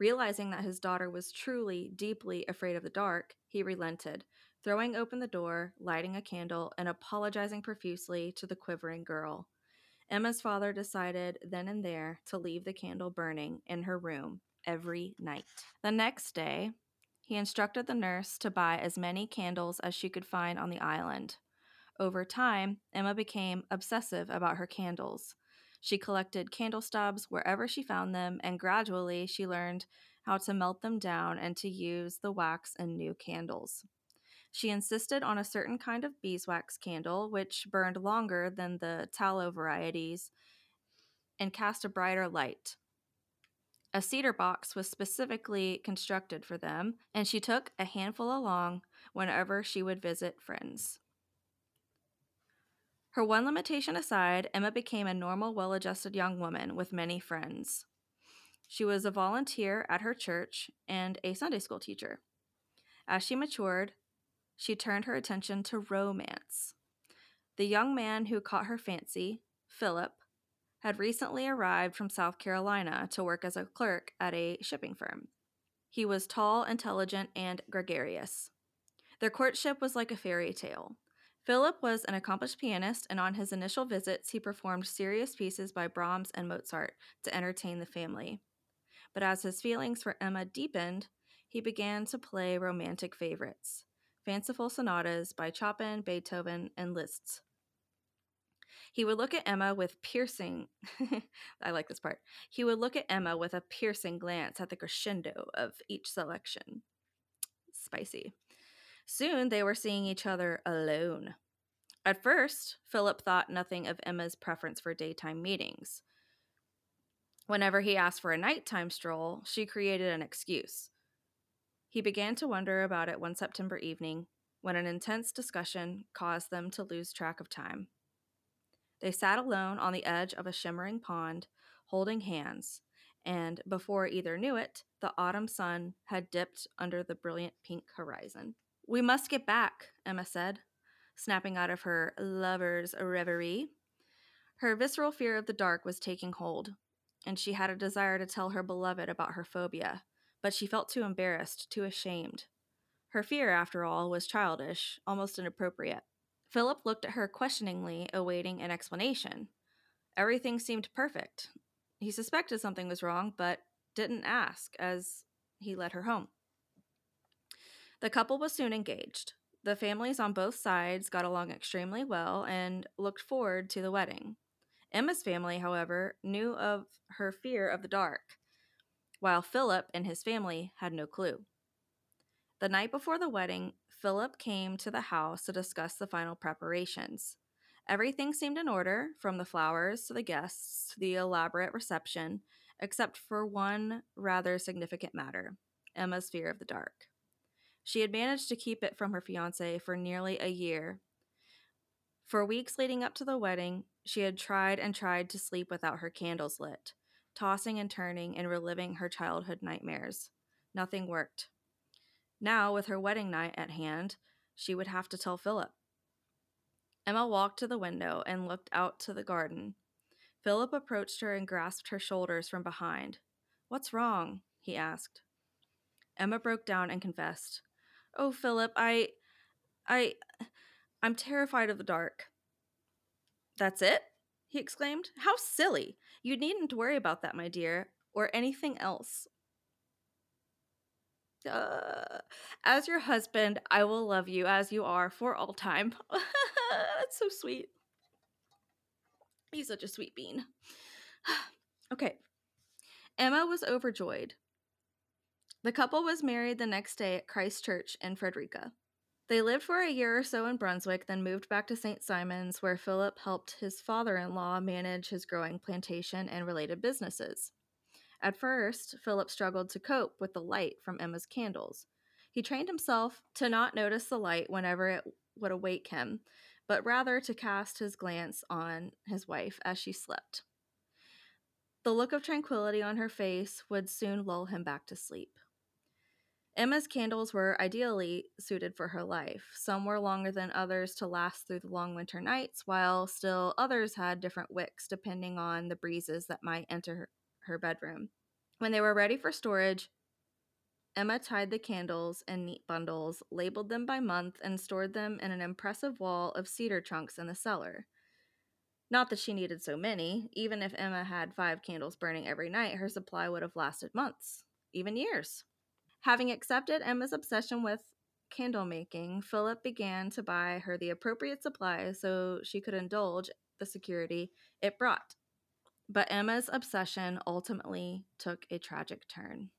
Realizing that his daughter was truly, deeply afraid of the dark, he relented, throwing open the door, lighting a candle, and apologizing profusely to the quivering girl. Emma's father decided then and there to leave the candle burning in her room every night. The next day, he instructed the nurse to buy as many candles as she could find on the island. Over time, Emma became obsessive about her candles. She collected candle stubs wherever she found them, and gradually she learned how to melt them down and to use the wax in new candles. She insisted on a certain kind of beeswax candle, which burned longer than the tallow varieties and cast a brighter light. A cedar box was specifically constructed for them, and she took a handful along whenever she would visit friends. Her one limitation aside, Emma became a normal, well-adjusted young woman with many friends. She was a volunteer at her church and a Sunday school teacher. As she matured, she turned her attention to romance. The young man who caught her fancy, Philip, had recently arrived from South Carolina to work as a clerk at a shipping firm. He was tall, intelligent, and gregarious. Their courtship was like a fairy tale. Philip was an accomplished pianist, and on his initial visits, he performed serious pieces by Brahms and Mozart to entertain the family. But as his feelings for Emma deepened, he began to play romantic favorites, fanciful sonatas by Chopin, Beethoven, and Liszt. He would look at Emma with piercing, I like this part, he would look at Emma with a piercing glance at the crescendo of each selection. Spicy. Soon they were seeing each other alone. At first, Philip thought nothing of Emma's preference for daytime meetings. Whenever he asked for a nighttime stroll, she created an excuse. He began to wonder about it one September evening when an intense discussion caused them to lose track of time. They sat alone on the edge of a shimmering pond, holding hands, and before either knew it, the autumn sun had dipped under the brilliant pink horizon. "We must get back," Emma said, snapping out of her lover's reverie. Her visceral fear of the dark was taking hold, and she had a desire to tell her beloved about her phobia, but she felt too embarrassed, too ashamed. Her fear, after all, was childish, almost inappropriate. Philip looked at her questioningly, awaiting an explanation. Everything seemed perfect. He suspected something was wrong, but didn't ask as he led her home. The couple was soon engaged. The families on both sides got along extremely well and looked forward to the wedding. Emma's family, however, knew of her fear of the dark, while Philip and his family had no clue. The night before the wedding, Philip came to the house to discuss the final preparations. Everything seemed in order, from the flowers to the guests to the elaborate reception, except for one rather significant matter, Emma's fear of the dark. She had managed to keep it from her fiancé for nearly a year. For weeks leading up to the wedding, she had tried and tried to sleep without her candles lit, tossing and turning and reliving her childhood nightmares. Nothing worked. Now, with her wedding night at hand, she would have to tell Philip. Emma walked to the window and looked out to the garden. Philip approached her and grasped her shoulders from behind. "What's wrong?" he asked. Emma broke down and confessed. "Oh, Philip, I... I... I'm terrified of the dark." "That's it?" he exclaimed. "How silly! You needn't worry about that, my dear, or anything else. Uh, as your husband, I will love you as you are for all time." That's so sweet. He's such a sweet bean. Okay. Emma was overjoyed. The couple was married the next day at Christ Church in Frederica. They lived for a year or so in Brunswick, then moved back to Saint Simons, where Philip helped his father-in-law manage his growing plantation and related businesses. At first, Philip struggled to cope with the light from Emma's candles. He trained himself to not notice the light whenever it would awake him, but rather to cast his glance on his wife as she slept. The look of tranquility on her face would soon lull him back to sleep. Emma's candles were ideally suited for her life. Some were longer than others to last through the long winter nights, while still others had different wicks depending on the breezes that might enter her bedroom. When they were ready for storage, Emma tied the candles in neat bundles, labeled them by month, and stored them in an impressive wall of cedar trunks in the cellar. Not that she needed so many. Even if Emma had five candles burning every night, her supply would have lasted months, even years. Having accepted Emma's obsession with candle making, Philip began to buy her the appropriate supplies so she could indulge the security it brought. But Emma's obsession ultimately took a tragic turn.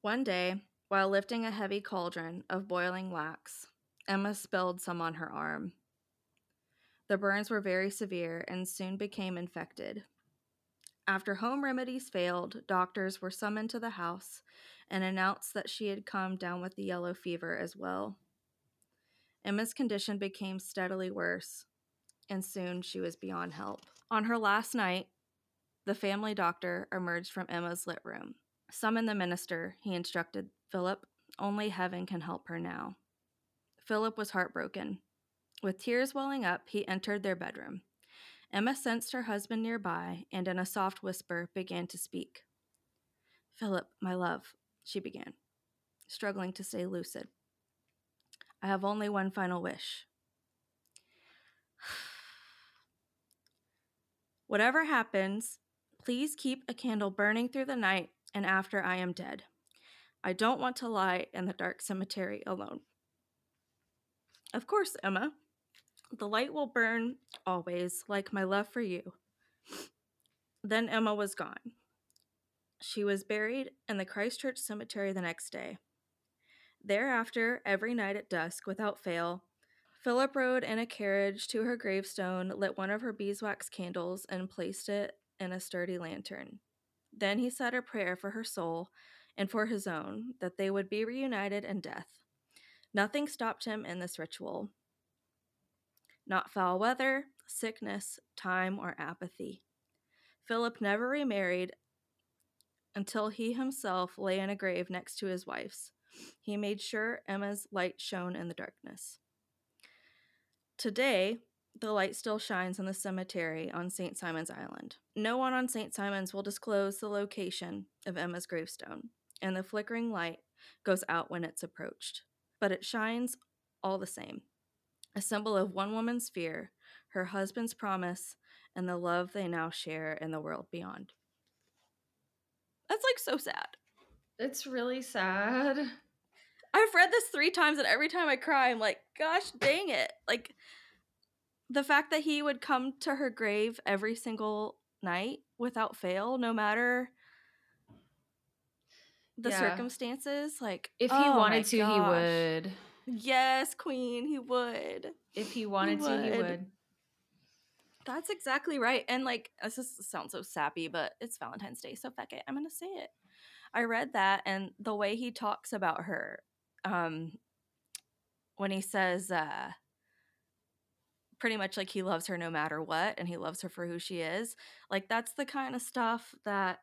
One day, while lifting a heavy cauldron of boiling wax, Emma spilled some on her arm. The burns were very severe and soon became infected. After home remedies failed, doctors were summoned to the house and announced that she had come down with the yellow fever as well. Emma's condition became steadily worse, and soon she was beyond help. On her last night, the family doctor emerged from Emma's lit room. "Summon the minister," he instructed Philip. "Only heaven can help her now." Philip was heartbroken. With tears welling up, he entered their bedroom. Emma sensed her husband nearby and, in a soft whisper, began to speak. "Philip, my love," she began, struggling to stay lucid. "I have only one final wish. Whatever happens, please keep a candle burning through the night and after I am dead. I don't want to lie in the dark cemetery alone." "Of course, Emma. The light will burn always, like my love for you." Then Emma was gone. She was buried in the Christ Church cemetery the next day. Thereafter, every night at dusk, without fail, Philip rode in a carriage to her gravestone, lit one of her beeswax candles, and placed it in a sturdy lantern. Then he said a prayer for her soul and for his own, that they would be reunited in death. Nothing stopped him in this ritual. Not foul weather, sickness, time, or apathy. Philip never remarried until he himself lay in a grave next to his wife's. He made sure Emma's light shone in the darkness. Today, the light still shines in the cemetery on Saint Simons Island. No one on Saint Simons will disclose the location of Emma's gravestone, and the flickering light goes out when it's approached. But it shines all the same. A symbol of one woman's fear, her husband's promise, and the love they now share in the world beyond. That's like so sad. It's really sad. I've read this three times, and every time I cry, I'm like, gosh, dang it. Like, the fact that he would come to her grave every single night without fail, no matter the yeah. circumstances. Like, if he oh wanted to, gosh. he would. Yes, Queen, he would. If he wanted he to, would. he would. That's exactly right. And, like, this just sounds so sappy, but it's Valentine's Day, so fuck it. I'm going to say it. I read that, and the way he talks about her, um, when he says uh, pretty much, like, he loves her no matter what, and he loves her for who she is. Like, that's the kind of stuff that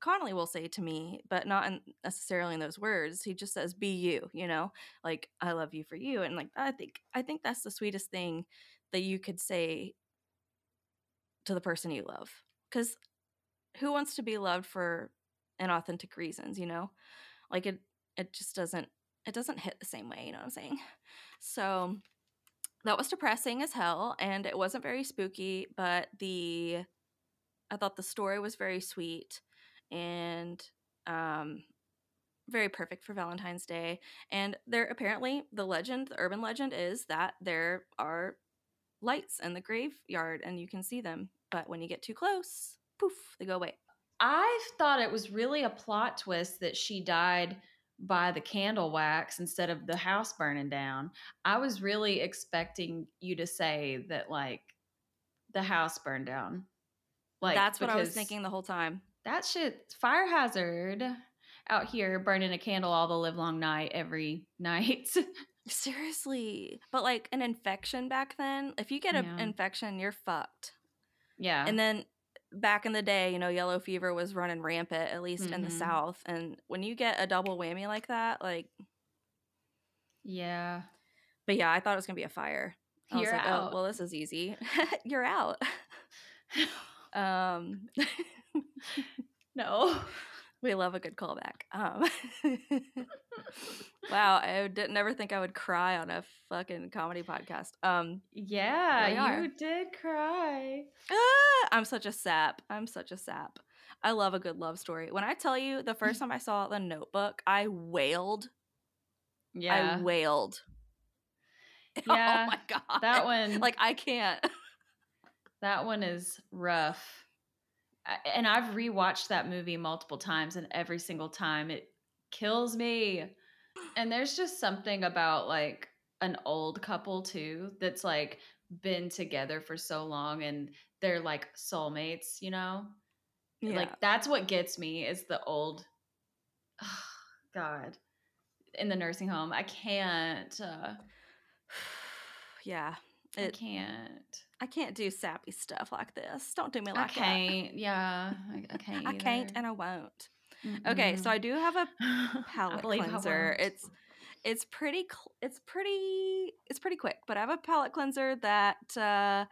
Connolly will say to me, but not in necessarily in those words. He just says, "Be you," you know, like, "I love you for you." And like, I think, I think that's the sweetest thing that you could say to the person you love. Because who wants to be loved for inauthentic reasons, you know? Like, it it just doesn't, it doesn't hit the same way, you know what I'm saying? So that was depressing as hell, and it wasn't very spooky, but the, I thought the story was very sweet and um, very perfect for Valentine's Day. And there, apparently, the legend, the urban legend is that there are lights in the graveyard and you can see them, but when you get too close, poof, they go away. I thought it was really a plot twist that she died by the candle wax instead of the house burning down. I was really expecting you to say that, like, the house burned down. Like, that's what I was thinking the whole time. That shit, fire hazard out here, burning a candle all the livelong night every night. Seriously. But, like, an infection back then, if you get an yeah. infection, you're fucked. Yeah. And then back in the day, you know, yellow fever was running rampant, at least mm-hmm. in the South. And when you get a double whammy like that, like, yeah. But yeah, I thought it was gonna be a fire. I you're was like, out. Oh, well, this is easy. You're out. um, no, we love a good callback. Um, wow, I didn't ever think I would cry on a fucking comedy podcast. Um, yeah, you did cry. Ah, I'm such a sap. I'm such a sap. I love a good love story. When I tell you, the first time I saw The Notebook, I wailed. Yeah, I wailed. Yeah, oh my god, that one. Like, I can't. That one is rough. And I've rewatched that movie multiple times, and every single time it kills me. And there's just something about, like, an old couple too that's, like, been together for so long and they're, like, soulmates, you know? Yeah. Like, that's what gets me, is the old, oh, God, in the nursing home. I can't. Uh, yeah. It, I can't. I can't do sappy stuff like this. Don't do me like that. I can't. That. Yeah. I, I can't either. I can't and I won't. Mm-hmm. Okay, so I do have a palette cleanser. It's it's pretty it's pretty it's pretty quick, but I have a palette cleanser that uh,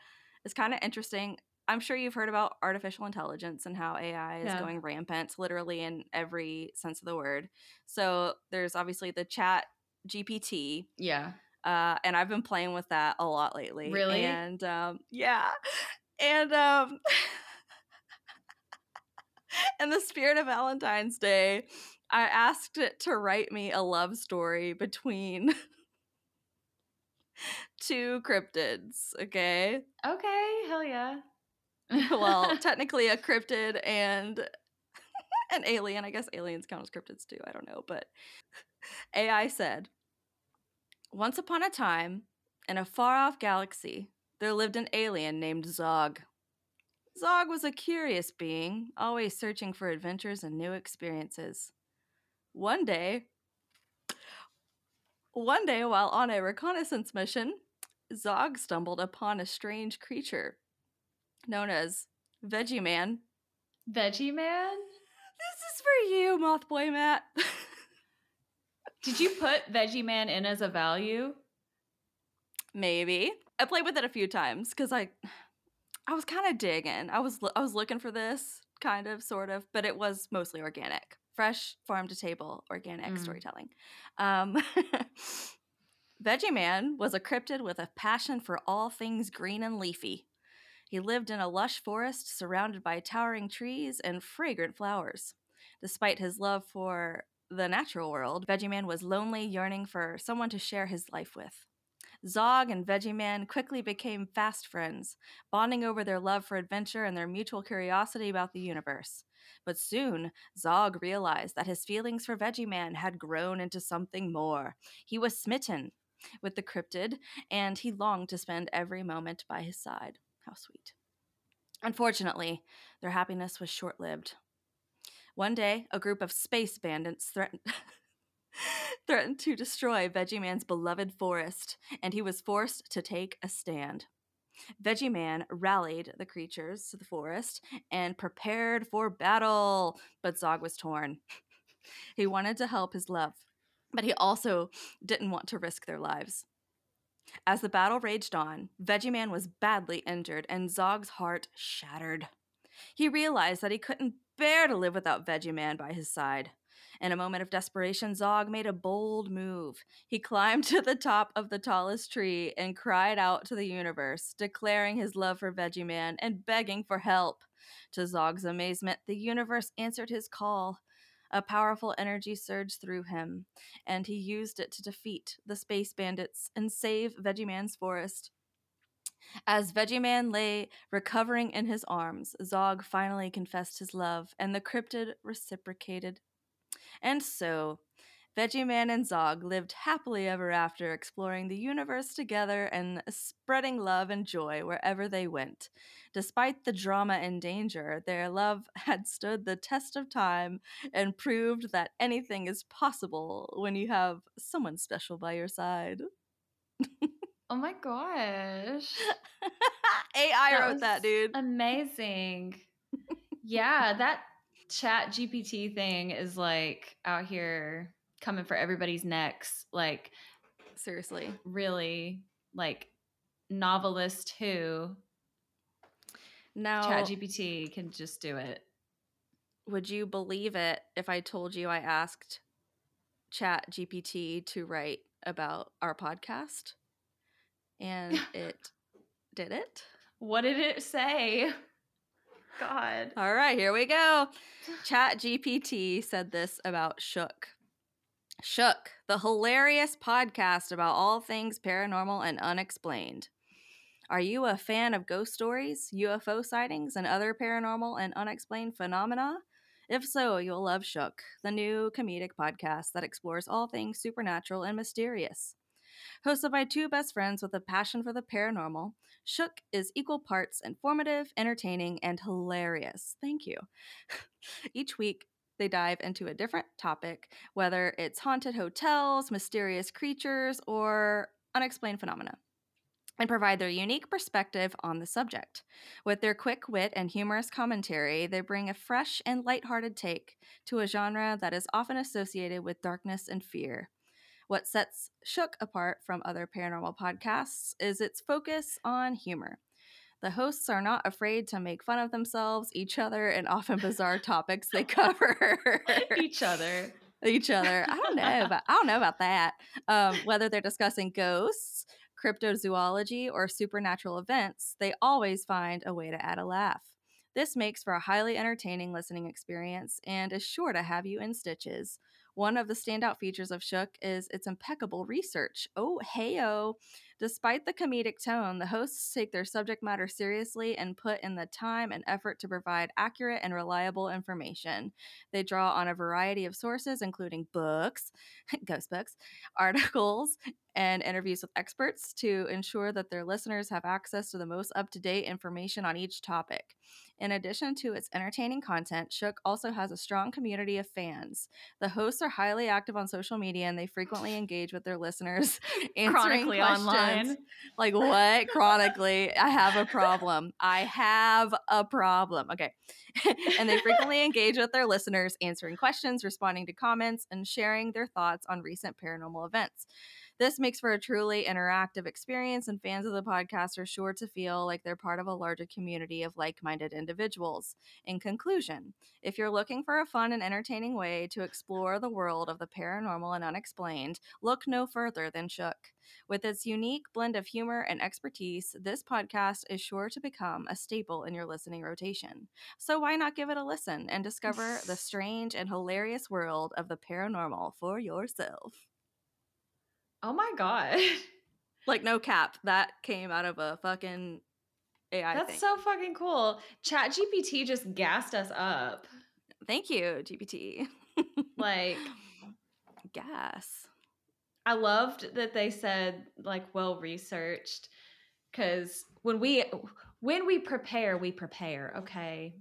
is kind of interesting. I'm sure you've heard about artificial intelligence and how A I is yeah. going rampant, literally in every sense of the word. So there's obviously the Chat G P T. Yeah. Uh, and I've been playing with that a lot lately. Really? And um, yeah. And um, in the spirit of Valentine's Day, I asked it to write me a love story between two cryptids. Okay. Okay. Hell yeah. Well, technically a cryptid and an alien. I guess aliens count as cryptids too. I don't know. But A I said, "Once upon a time, in a far-off galaxy, there lived an alien named Zog. Zog was a curious being, always searching for adventures and new experiences. One day, one day while on a reconnaissance mission, Zog stumbled upon a strange creature known as Veggie Man." Veggie Man? This is for you, Mothboy Matt. Did you put Veggie Man in as a value? Maybe. I played with it a few times because I, I was kind of digging. I was I was looking for this, kind of, sort of, but it was mostly organic. Fresh, farm-to-table, organic mm. storytelling. Um, Veggie Man was a cryptid with a passion for all things green and leafy. He lived in a lush forest surrounded by towering trees and fragrant flowers. Despite his love for the natural world, Veggie Man was lonely, yearning for someone to share his life with. Zog and Veggie Man quickly became fast friends, bonding over their love for adventure and their mutual curiosity about the universe. But soon, Zog realized that his feelings for Veggie Man had grown into something more. He was smitten with the cryptid, and he longed to spend every moment by his side. How sweet. Unfortunately, their happiness was short-lived. One day, a group of space bandits threatened, threatened to destroy Veggie Man's beloved forest, and he was forced to take a stand. Veggie Man rallied the creatures to the forest and prepared for battle, but Zog was torn. He wanted to help his love, but he also didn't want to risk their lives. As the battle raged on, Veggie Man was badly injured and Zog's heart shattered. He realized that he couldn't bear to live without Veggie Man by his side. In a moment of desperation, Zog made a bold move. He climbed to the top of the tallest tree and cried out to the universe, declaring his love for Veggie Man and begging for help. To Zog's amazement, the universe answered his call. A powerful energy surged through him, and he used it to defeat the space bandits and save Veggie Man's forest. As Veggie Man lay recovering in his arms, Zog finally confessed his love, and the cryptid reciprocated. And so, Veggie Man and Zog lived happily ever after, exploring the universe together and spreading love and joy wherever they went. Despite the drama and danger, their love had stood the test of time and proved that anything is possible when you have someone special by your side. Oh my gosh. A I that wrote that, dude. Amazing. Yeah, that Chat G P T thing is like out here coming for everybody's necks. Like, seriously. Really, like, novelist who. Now, Chat G P T can just do it. Would you believe it if I told you I asked Chat G P T to write about our podcast? And it did it. What did it say? God. All right, here we go. Chat G P T said this about Shook. Shook, the hilarious podcast about all things paranormal and unexplained. Are you a fan of ghost stories, U F O sightings, and other paranormal and unexplained phenomena? If so, you'll love Shook, the new comedic podcast that explores all things supernatural and mysterious. Hosted by two best friends with a passion for the paranormal, Shook is equal parts informative, entertaining, and hilarious. Thank you. Each week, they dive into a different topic, whether it's haunted hotels, mysterious creatures, or unexplained phenomena, and provide their unique perspective on the subject. With their quick wit and humorous commentary, they bring a fresh and lighthearted take to a genre that is often associated with darkness and fear. What sets Shook apart from other paranormal podcasts is its focus on humor. The hosts are not afraid to make fun of themselves, each other, and often bizarre topics they cover. Each other. Each other. I don't know about, I don't know about that. Um, whether they're discussing ghosts, cryptozoology, or supernatural events, they always find a way to add a laugh. This makes for a highly entertaining listening experience and is sure to have you in stitches. One of the standout features of Shook is its impeccable research. Oh, heyo. Despite the comedic tone, the hosts take their subject matter seriously and put in the time and effort to provide accurate and reliable information. They draw on a variety of sources, including books, ghost books, articles, and interviews with experts to ensure that their listeners have access to the most up-to-date information on each topic. In addition to its entertaining content, Shook also has a strong community of fans. The hosts are highly active on social media, and they frequently engage with their listeners, answering chronically questions. Online. Like, what? Chronically, I have a problem. I have a problem. Okay. And they frequently engage with their listeners, answering questions, responding to comments, and sharing their thoughts on recent paranormal events. This makes for a truly interactive experience, and fans of the podcast are sure to feel like they're part of a larger community of like-minded individuals. In conclusion, if you're looking for a fun and entertaining way to explore the world of the paranormal and unexplained, look no further than Shook. With its unique blend of humor and expertise, this podcast is sure to become a staple in your listening rotation. So why not give it a listen and discover the strange and hilarious world of the paranormal for yourself? Oh my god. Like, no cap. That came out of a fucking A I That's thing. So fucking cool. Chat G P T just gassed us up. Thank you, G P T. Like, gas. I loved that they said, like, well-researched, because when we, when we prepare, we prepare, okay?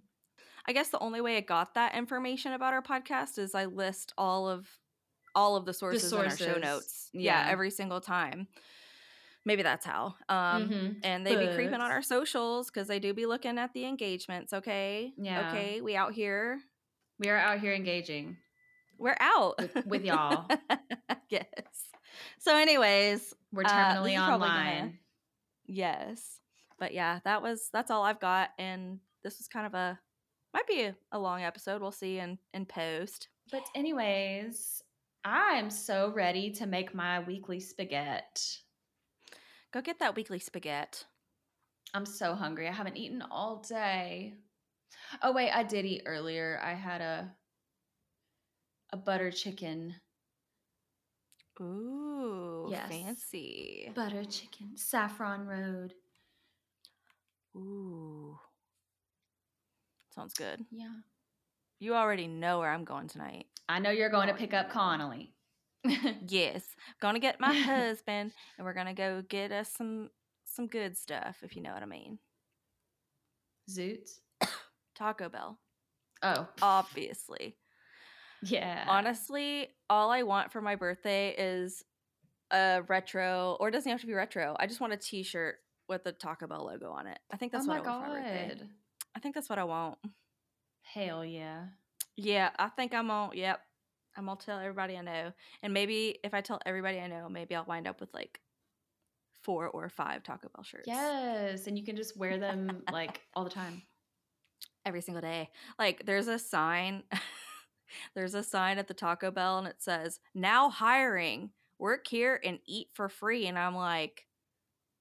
I guess the only way I got that information about our podcast is I list all of all of the sources, the sources. in our show notes. Yeah. yeah, every single time. Maybe that's how. Um, mm-hmm. And they but. be creeping on our socials because they do be looking at the engagements, okay? Yeah. Okay, we out here. We are out here engaging. We're out. With, with y'all. Yes. So anyways, We're terminally uh, online. Gonna, yes. But yeah, that was that's all I've got. And this was kind of a might be a, a long episode. We'll see in, in post. But anyways, I'm so ready to make my weekly spaghetti. Go get that weekly spaghetti. I'm so hungry. I haven't eaten all day. Oh wait, I did eat earlier. I had a a butter chicken. Ooh, yes. Fancy. Butter chicken, Saffron Road. Ooh. Sounds good. Yeah. You already know where I'm going tonight. I know you're going to pick up Connolly. Yes. Going to get my husband, and we're going to go get us some some good stuff, if you know what I mean. Zoots? Taco Bell. Oh. Obviously. Yeah. Honestly, all I want for my birthday is a retro, or it doesn't have to be retro. I just want a t-shirt with the Taco Bell logo on it. I think that's oh what I want God. for my birthday. I think that's what I want. Hell yeah. Yeah, I think I'm on, yep. I'm going to tell everybody I know. And maybe if I tell everybody I know, maybe I'll wind up with like four or five Taco Bell shirts. Yes, and you can just wear them like all the time. Every single day. Like there's a sign There's a sign at the Taco Bell and it says, now hiring, work here and eat for free. And I'm like,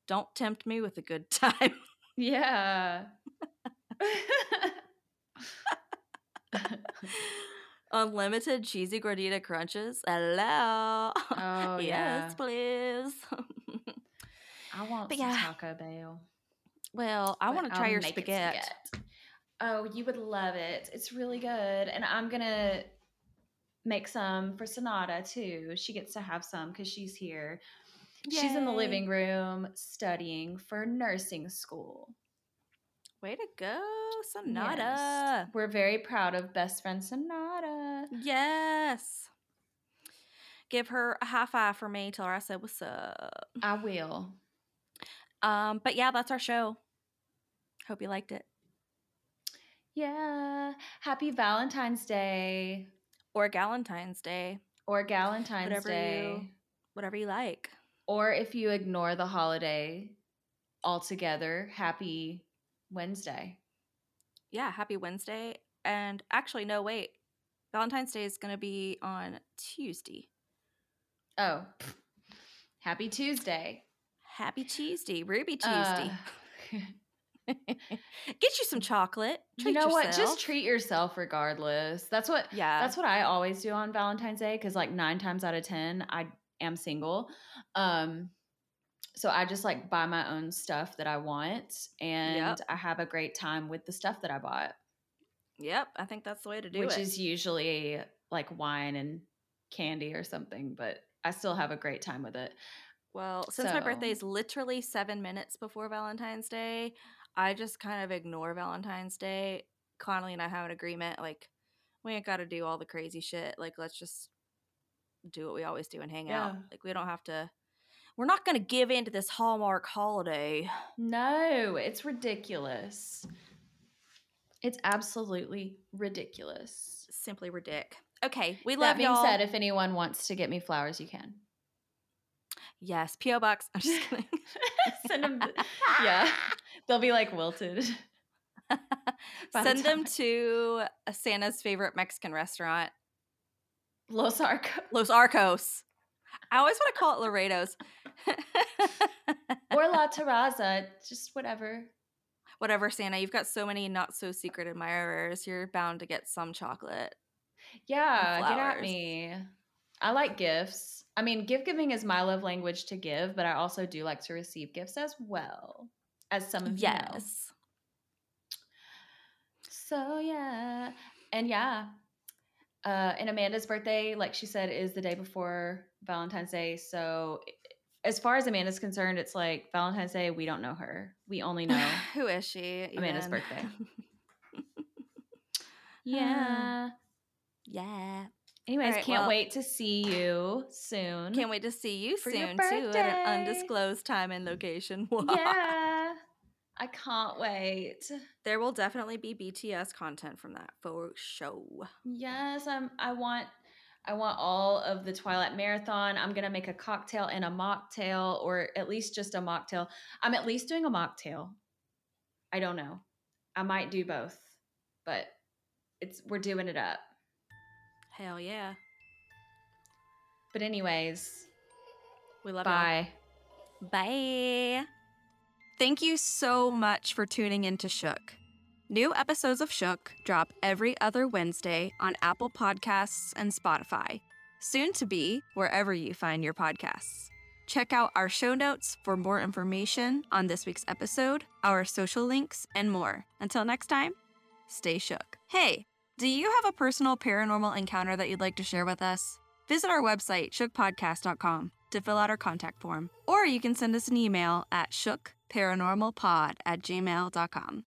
don't tempt me with a good time. Yeah. Unlimited cheesy gordita crunches. Hello. Oh, yes, yeah. Please. I want but some yeah. Taco Bell. Well, I want to try I'll your spaghetti. spaghetti. Oh, you would love it. It's really good. And I'm going to make some for Sonata, too. She gets to have some because she's here. Yay. She's in the living room studying for nursing school. Way to go, Sonata. Yes. We're very proud of best friend Sonata. Yes. Give her a high five for me. Tell her I said what's up. I will. Um, but yeah, that's our show. Hope you liked it. Yeah. Happy Valentine's Day. Or Galentine's Day. Or Galentine's whatever Day. You, whatever you like. Or if you ignore the holiday altogether, happy Wednesday. Yeah, happy Wednesday. And actually, no, wait. Valentine's Day is going to be on Tuesday. Oh. Happy Tuesday. Happy Tuesday. Ruby Tuesday. Uh, Get you some chocolate. Treat you know yourself. What? Just treat yourself regardless. That's what yeah. That's what I always do on Valentine's Day because like nine times out of ten, I am single. Um, so I just like buy my own stuff that I want and yep. I have a great time with the stuff that I bought. Yep. I think that's the way to do Which it. Which is usually like wine and candy or something, but I still have a great time with it. Well, since so. my birthday is literally seven minutes before Valentine's Day, I just kind of ignore Valentine's Day. Connolly and I have an agreement. Like, we ain't got to do all the crazy shit. Like, let's just do what we always do and hang yeah. out. Like, we don't have to. We're not going to give in to this Hallmark holiday. No, it's ridiculous. It's absolutely ridiculous. Simply ridic. Okay, we love y'all. That being said, if anyone wants to get me flowers, you can. Yes, P O Box. I'm just kidding. Send them. Yeah. They'll be like wilted. Send the them to Santa's favorite Mexican restaurant. Los Arcos. Los Arcos. I always want to call it Laredo's. Or La Terraza. Just whatever. Whatever, Santa. You've got so many not so secret admirers. You're bound to get some chocolate. Yeah, get at me. I like gifts. I mean, gift giving is my love language to give, but I also do like to receive gifts as well. As some of yes. you know. So, yeah. And, yeah. Uh, and Amanda's birthday, like she said, is the day before Valentine's Day. So, as far as Amanda's concerned, it's like Valentine's Day, we don't know her. We only know. Who is she? Amanda's even? Birthday. Yeah. Yeah. Anyways, right, can't well, wait to see you soon. Can't wait to see you soon, too, at an undisclosed time and location. Yeah. I can't wait. There will definitely be B T S content from that for show. Yes, I'm, I want I want all of the Twilight Marathon. I'm going to make a cocktail and a mocktail, or at least just a mocktail. I'm at least doing a mocktail. I don't know. I might do both, but it's we're doing it up. Hell yeah. But anyways, we love bye. you. Bye. Bye. Thank you so much for tuning in to Shook. New episodes of Shook drop every other Wednesday on Apple Podcasts and Spotify, soon to be wherever you find your podcasts. Check out our show notes for more information on this week's episode, our social links, and more. Until next time, stay shook. Hey, do you have a personal paranormal encounter that you'd like to share with us? Visit our website, shook podcast dot com, to fill out our contact form, or you can send us an email at shook paranormal pod at gmail dot com.